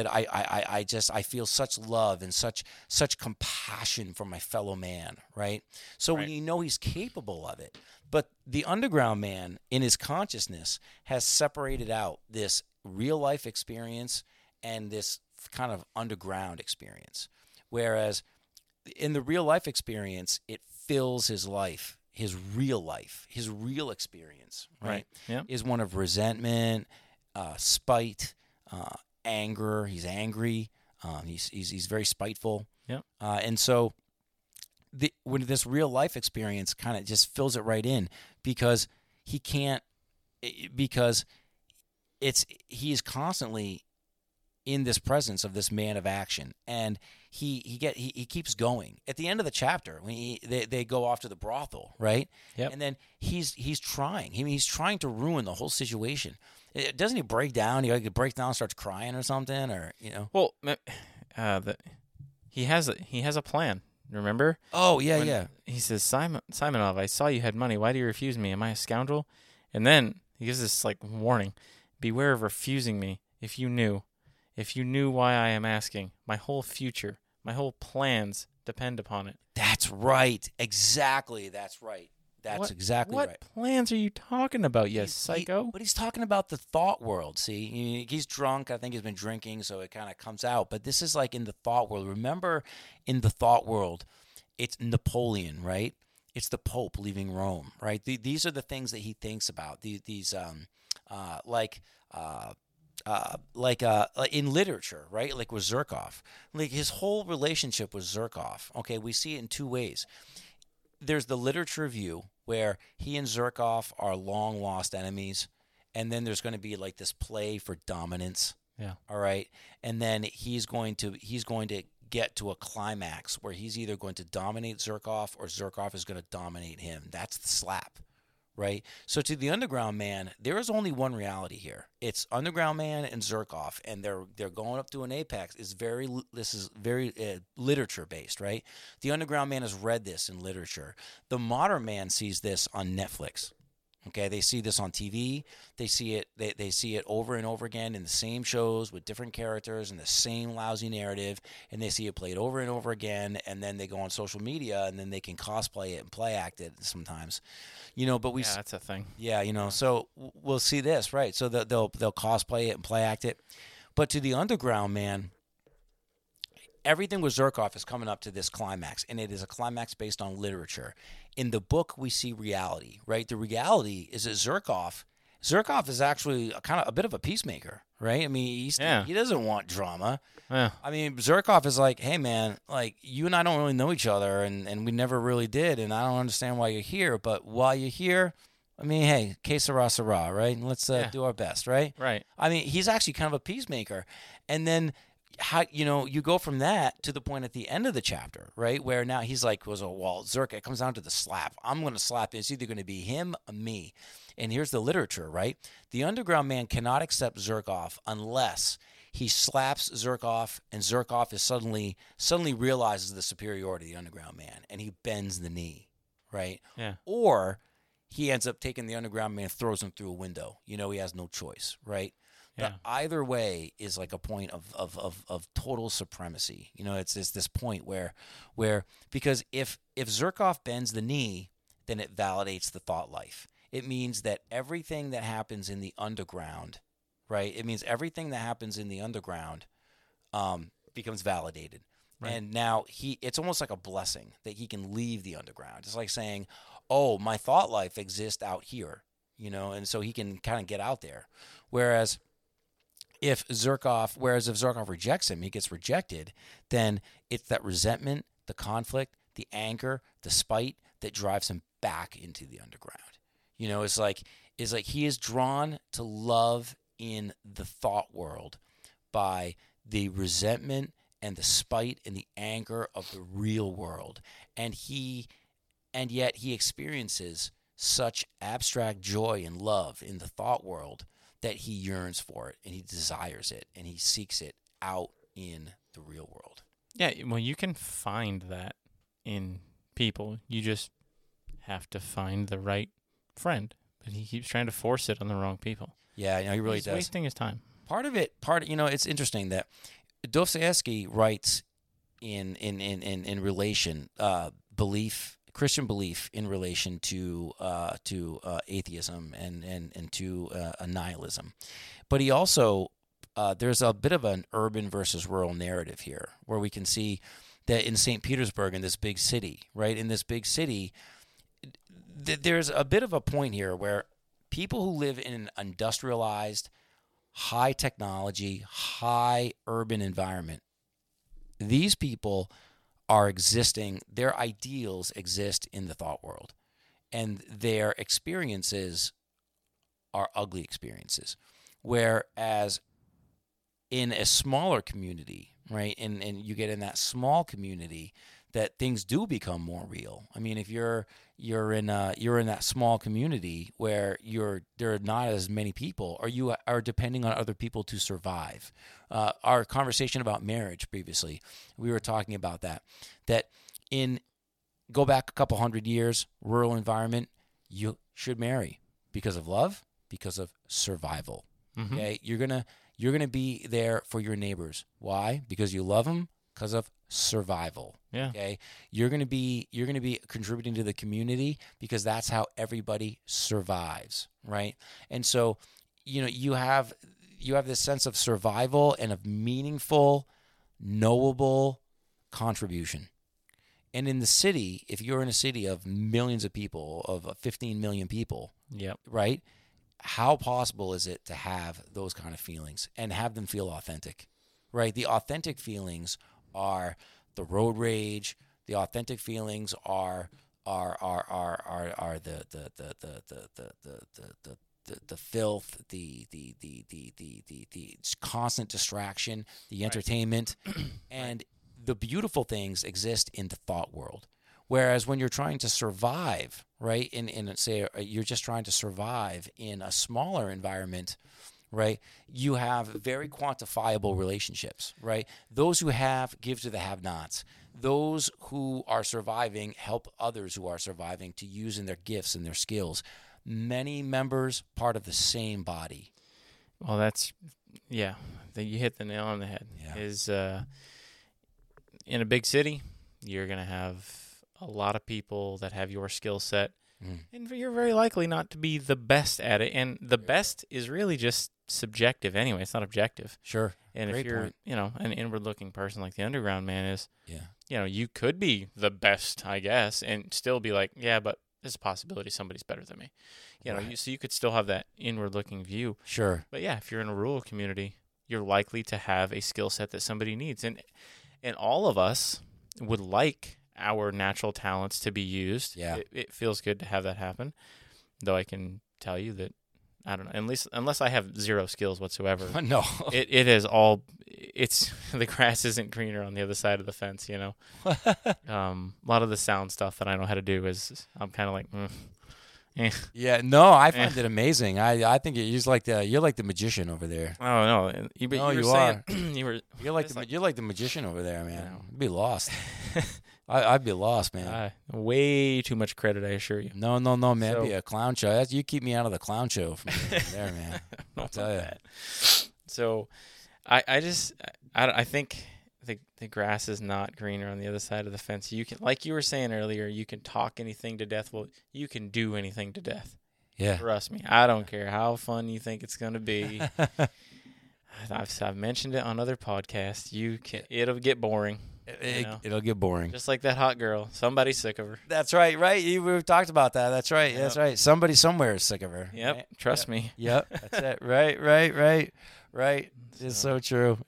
I feel such love and such compassion for my fellow man, right? So when you know he's capable of it. But the Underground Man, in his consciousness, has separated out this real-life experience and this kind of underground experience. Whereas in the real-life experience, it fills his life, his real life, his real experience, right? Yeah. Is one of resentment, spite, anger. He's angry. He's very spiteful. Yeah. And so... when this real life experience kind of just fills it right in, because he is constantly in this presence of this man of action, and he keeps going. At the end of the chapter, when they go off to the brothel, right? Yep. And then he's trying. I mean, he's trying to ruin the whole situation. Doesn't he break down? He breaks down, and starts crying or something, or you know. Well, he has a plan. Remember? Oh, yeah, when yeah. He says, Simonov, I saw you had money. Why do you refuse me? Am I a scoundrel? And then he gives this, like, warning. Beware of refusing me if you knew. If you knew why I am asking. My whole future, my whole plans depend upon it. That's right. Exactly. That's right. That's exactly right. What plans are you talking about, you psycho? But he's talking about the thought world, see? He's drunk. I think he's been drinking, so it kind of comes out. But this is like in the thought world. Remember, in the thought world, it's Napoleon, right? It's the Pope leaving Rome, right? These are the things that he thinks about. These, like in literature, right? Like with Zverkov. Like his whole relationship with Zverkov. Okay, we see it in two ways. There's the literature view where he and Zverkov are long-lost enemies, and then there's going to be like this play for dominance. Yeah. All right, and then he's going to get to a climax where he's either going to dominate Zverkov or Zverkov is going to dominate him. That's the slap, right? So to the underground man, there is only one reality here. It's underground man and Zverkov, and they're going up to an apex. This is very literature based, right? The underground man has read this in literature. The modern man sees this on Netflix. Okay, they see this on TV. They see it. They see it over and over again in the same shows with different characters and the same lousy narrative. And they see it played over and over again. And then they go on social media and then they can cosplay it and play act it sometimes, you know. But yeah, that's a thing. Yeah, you know. So we'll see this, right? So they'll cosplay it and play act it. But to the underground man, everything with Zverkov is coming up to this climax, and it is a climax based on literature. In the book, we see reality, right? The reality is that Zverkov is actually a bit of a peacemaker, right? I mean, he doesn't want drama. Yeah. I mean, Zverkov is like, hey, man, like you and I don't really know each other, and we never really did, and I don't understand why you're here, but while you're here, I mean, hey, que sera, sera, right? And let's do our best, right? Right. I mean, he's actually kind of a peacemaker, and then how, you know, you go from that to the point at the end of the chapter, right, where now he's like, Zerk, it comes down to the slap. I'm going to slap. It's either going to be him or me. And here's the literature, right? The underground man cannot accept Zverkov unless he slaps Zverkov, and Zverkov is suddenly realizes the superiority of the underground man, and he bends the knee, right? Yeah. Or he ends up taking the underground man and throws him through a window. You know, he has no choice, right? Yeah. But either way is like a point of total supremacy. You know, it's this point where because if Zverkov bends the knee, then it validates the thought life. It means that everything that happens in the underground, right? It means everything that happens in the underground becomes validated. Right. And now it's almost like a blessing that he can leave the underground. It's like saying, oh, my thought life exists out here, you know, and so he can kind of get out there. Whereas if Zverkov rejects him, he gets rejected, then it's that resentment, the conflict, the anger, the spite that drives him back into the underground. You know, it's like he is drawn to love in the thought world by the resentment and the spite and the anger of the real world. And yet he experiences such abstract joy and love in the thought world that he yearns for it, and he desires it, and he seeks it out in the real world. Yeah, well, you can find that in people. You just have to find the right friend. But he keeps trying to force it on the wrong people. Yeah, you know, he really does. He's wasting his time. Part of, you know, it's interesting that Dostoevsky writes in relation, belief, Christian belief in relation to atheism and to nihilism, but he also there's a bit of an urban versus rural narrative here where we can see that in St. Petersburg, in this big city, there's a bit of a point here where people who live in an industrialized, high technology, high urban environment, these people are existing, their ideals exist in the thought world, and their experiences are ugly experiences. Whereas in a smaller community, right, and you get in that small community that things do become more real. I mean, if you're in that small community where there are not as many people, or you are depending on other people to survive. Our conversation about marriage previously, we were talking about that in, go back a couple hundred years, rural environment, you should marry because of love, because of survival. Mm-hmm. Okay, you're gonna be there for your neighbors. Why? Because you love them. Because of survival. Yeah. Okay. You're gonna be contributing to the community because that's how everybody survives, right? And so, you have this sense of survival and of meaningful, knowable contribution. And in the city, if you're in a city of millions of people, of 15 million people, yep, right? How possible is it to have those kind of feelings and have them feel authentic, right? The authentic feelings are the road rage. The authentic feelings are the filth, the constant distraction, the entertainment, and the beautiful things exist in the thought world. Whereas when you're trying to survive, right, in say you're just trying to survive in a smaller environment, right, you have very quantifiable relationships, right? Those who have give to the have-nots. Those who are surviving help others who are surviving to use in their gifts and their skills. Many members, part of the same body. Well, that's, yeah, I think you hit the nail on the head. Yeah. In a big city, you're going to have a lot of people that have your skill set, and you're very likely not to be the best at it. And the best is really just subjective anyway. It's not objective. Sure. And great, if you're, point, an inward-looking person like the Underground Man is, yeah, you could be the best, I guess, and still be like, yeah, but there's a possibility somebody's better than me. Right. So you could still have that inward-looking view. Sure. But yeah, if you're in a rural community, you're likely to have a skill set that somebody needs. And all of us would like our natural talents to be used. Yeah. It feels good to have that happen, though I can tell you that, I don't know, unless I have zero skills whatsoever. No. It is all, it's, the grass isn't greener on the other side of the fence, a lot of the sound stuff that I know how to do is, I'm kind of like, Yeah, no, I find it amazing. I think you're like the magician over there. Oh no, you're like the magician over there, man. I'd be lost. I'd be lost, man. Way too much credit, I assure you. No, man. So, be a clown show. You keep me out of the clown show from there, man. I'll tell you. That. So, I think the grass is not greener on the other side of the fence. You can, like you were saying earlier, you can talk anything to death. Well, you can do anything to death. Yeah. Trust me. I don't care how fun you think it's going to be. I've mentioned it on other podcasts. It'll get boring. It'll get boring. Just like that hot girl. Somebody's sick of her. That's right, right? We've talked about that. That's right, yep. That's right. Somebody somewhere is sick of her. Yep, right? Trust me. Yep, that's it. Right. It's so true.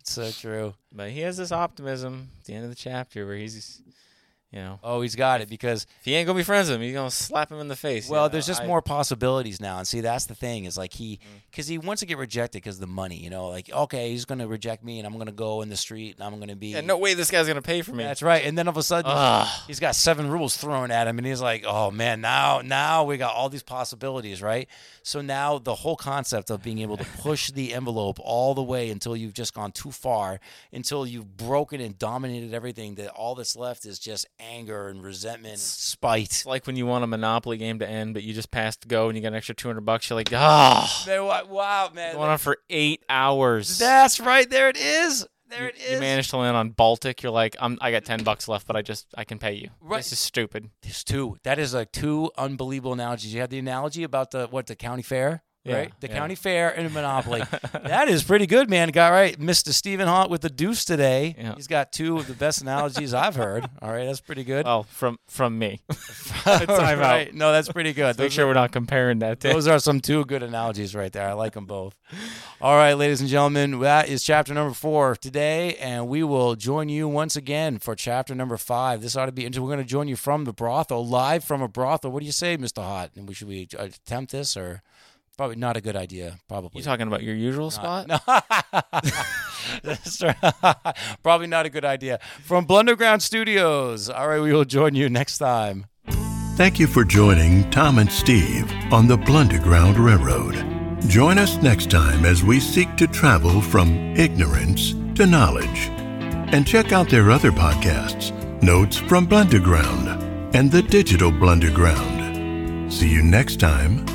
But he has this optimism at the end of the chapter where he's, Oh, he's got it, because if he ain't going to be friends with him, he's going to slap him in the face. Well, there's just more possibilities now. And see, that's the thing is, like, because he wants to get rejected because of the money, Like, okay, he's going to reject me, and I'm going to go in the street, and I'm going to be. Yeah, no way this guy's going to pay for me. That's right. And then all of a sudden, he's got 7 rubles thrown at him, and he's like, oh, man, now we got all these possibilities, right? So now the whole concept of being able to push the envelope all the way until you've just gone too far, until you've broken and dominated everything, that all that's left is just anger and resentment and spite. It's like when you want a Monopoly game to end, but you just passed go and you got an extra $200. You're like, wow, man. Going on for 8 hours. That's right. There it is. You managed to land on Baltic. You're like, I got $10 left, but I can pay you. Right. This is stupid. There's 2. That is like 2 unbelievable analogies. You had the analogy about the county fair. Right, yeah, county fair and a Monopoly. That is pretty good, man. Got right, Mr. Stephen Hunt with the deuce today. Yeah. He's got 2 of the best analogies I've heard. All right, that's pretty good. Oh, from me. Time right. Out. No, that's pretty good. Make sure we're not comparing that. Those are some 2 good analogies right there. I like them both. All right, ladies and gentlemen, that is chapter number 4 today, and we will join you once again for chapter number 5. This ought to be interesting. We're going to join you from the brothel, live from a brothel. What do you say, Mr. Hunt? And should we attempt this or? Probably not a good idea, probably. You talking about your usual spot? No. That's right. Probably not a good idea. From Blunderground Studios. All right, we will join you next time. Thank you for joining Tom and Steve on the Blunderground Railroad. Join us next time as we seek to travel from ignorance to knowledge. And check out their other podcasts, Notes from Blunderground and the Digital Blunderground. See you next time.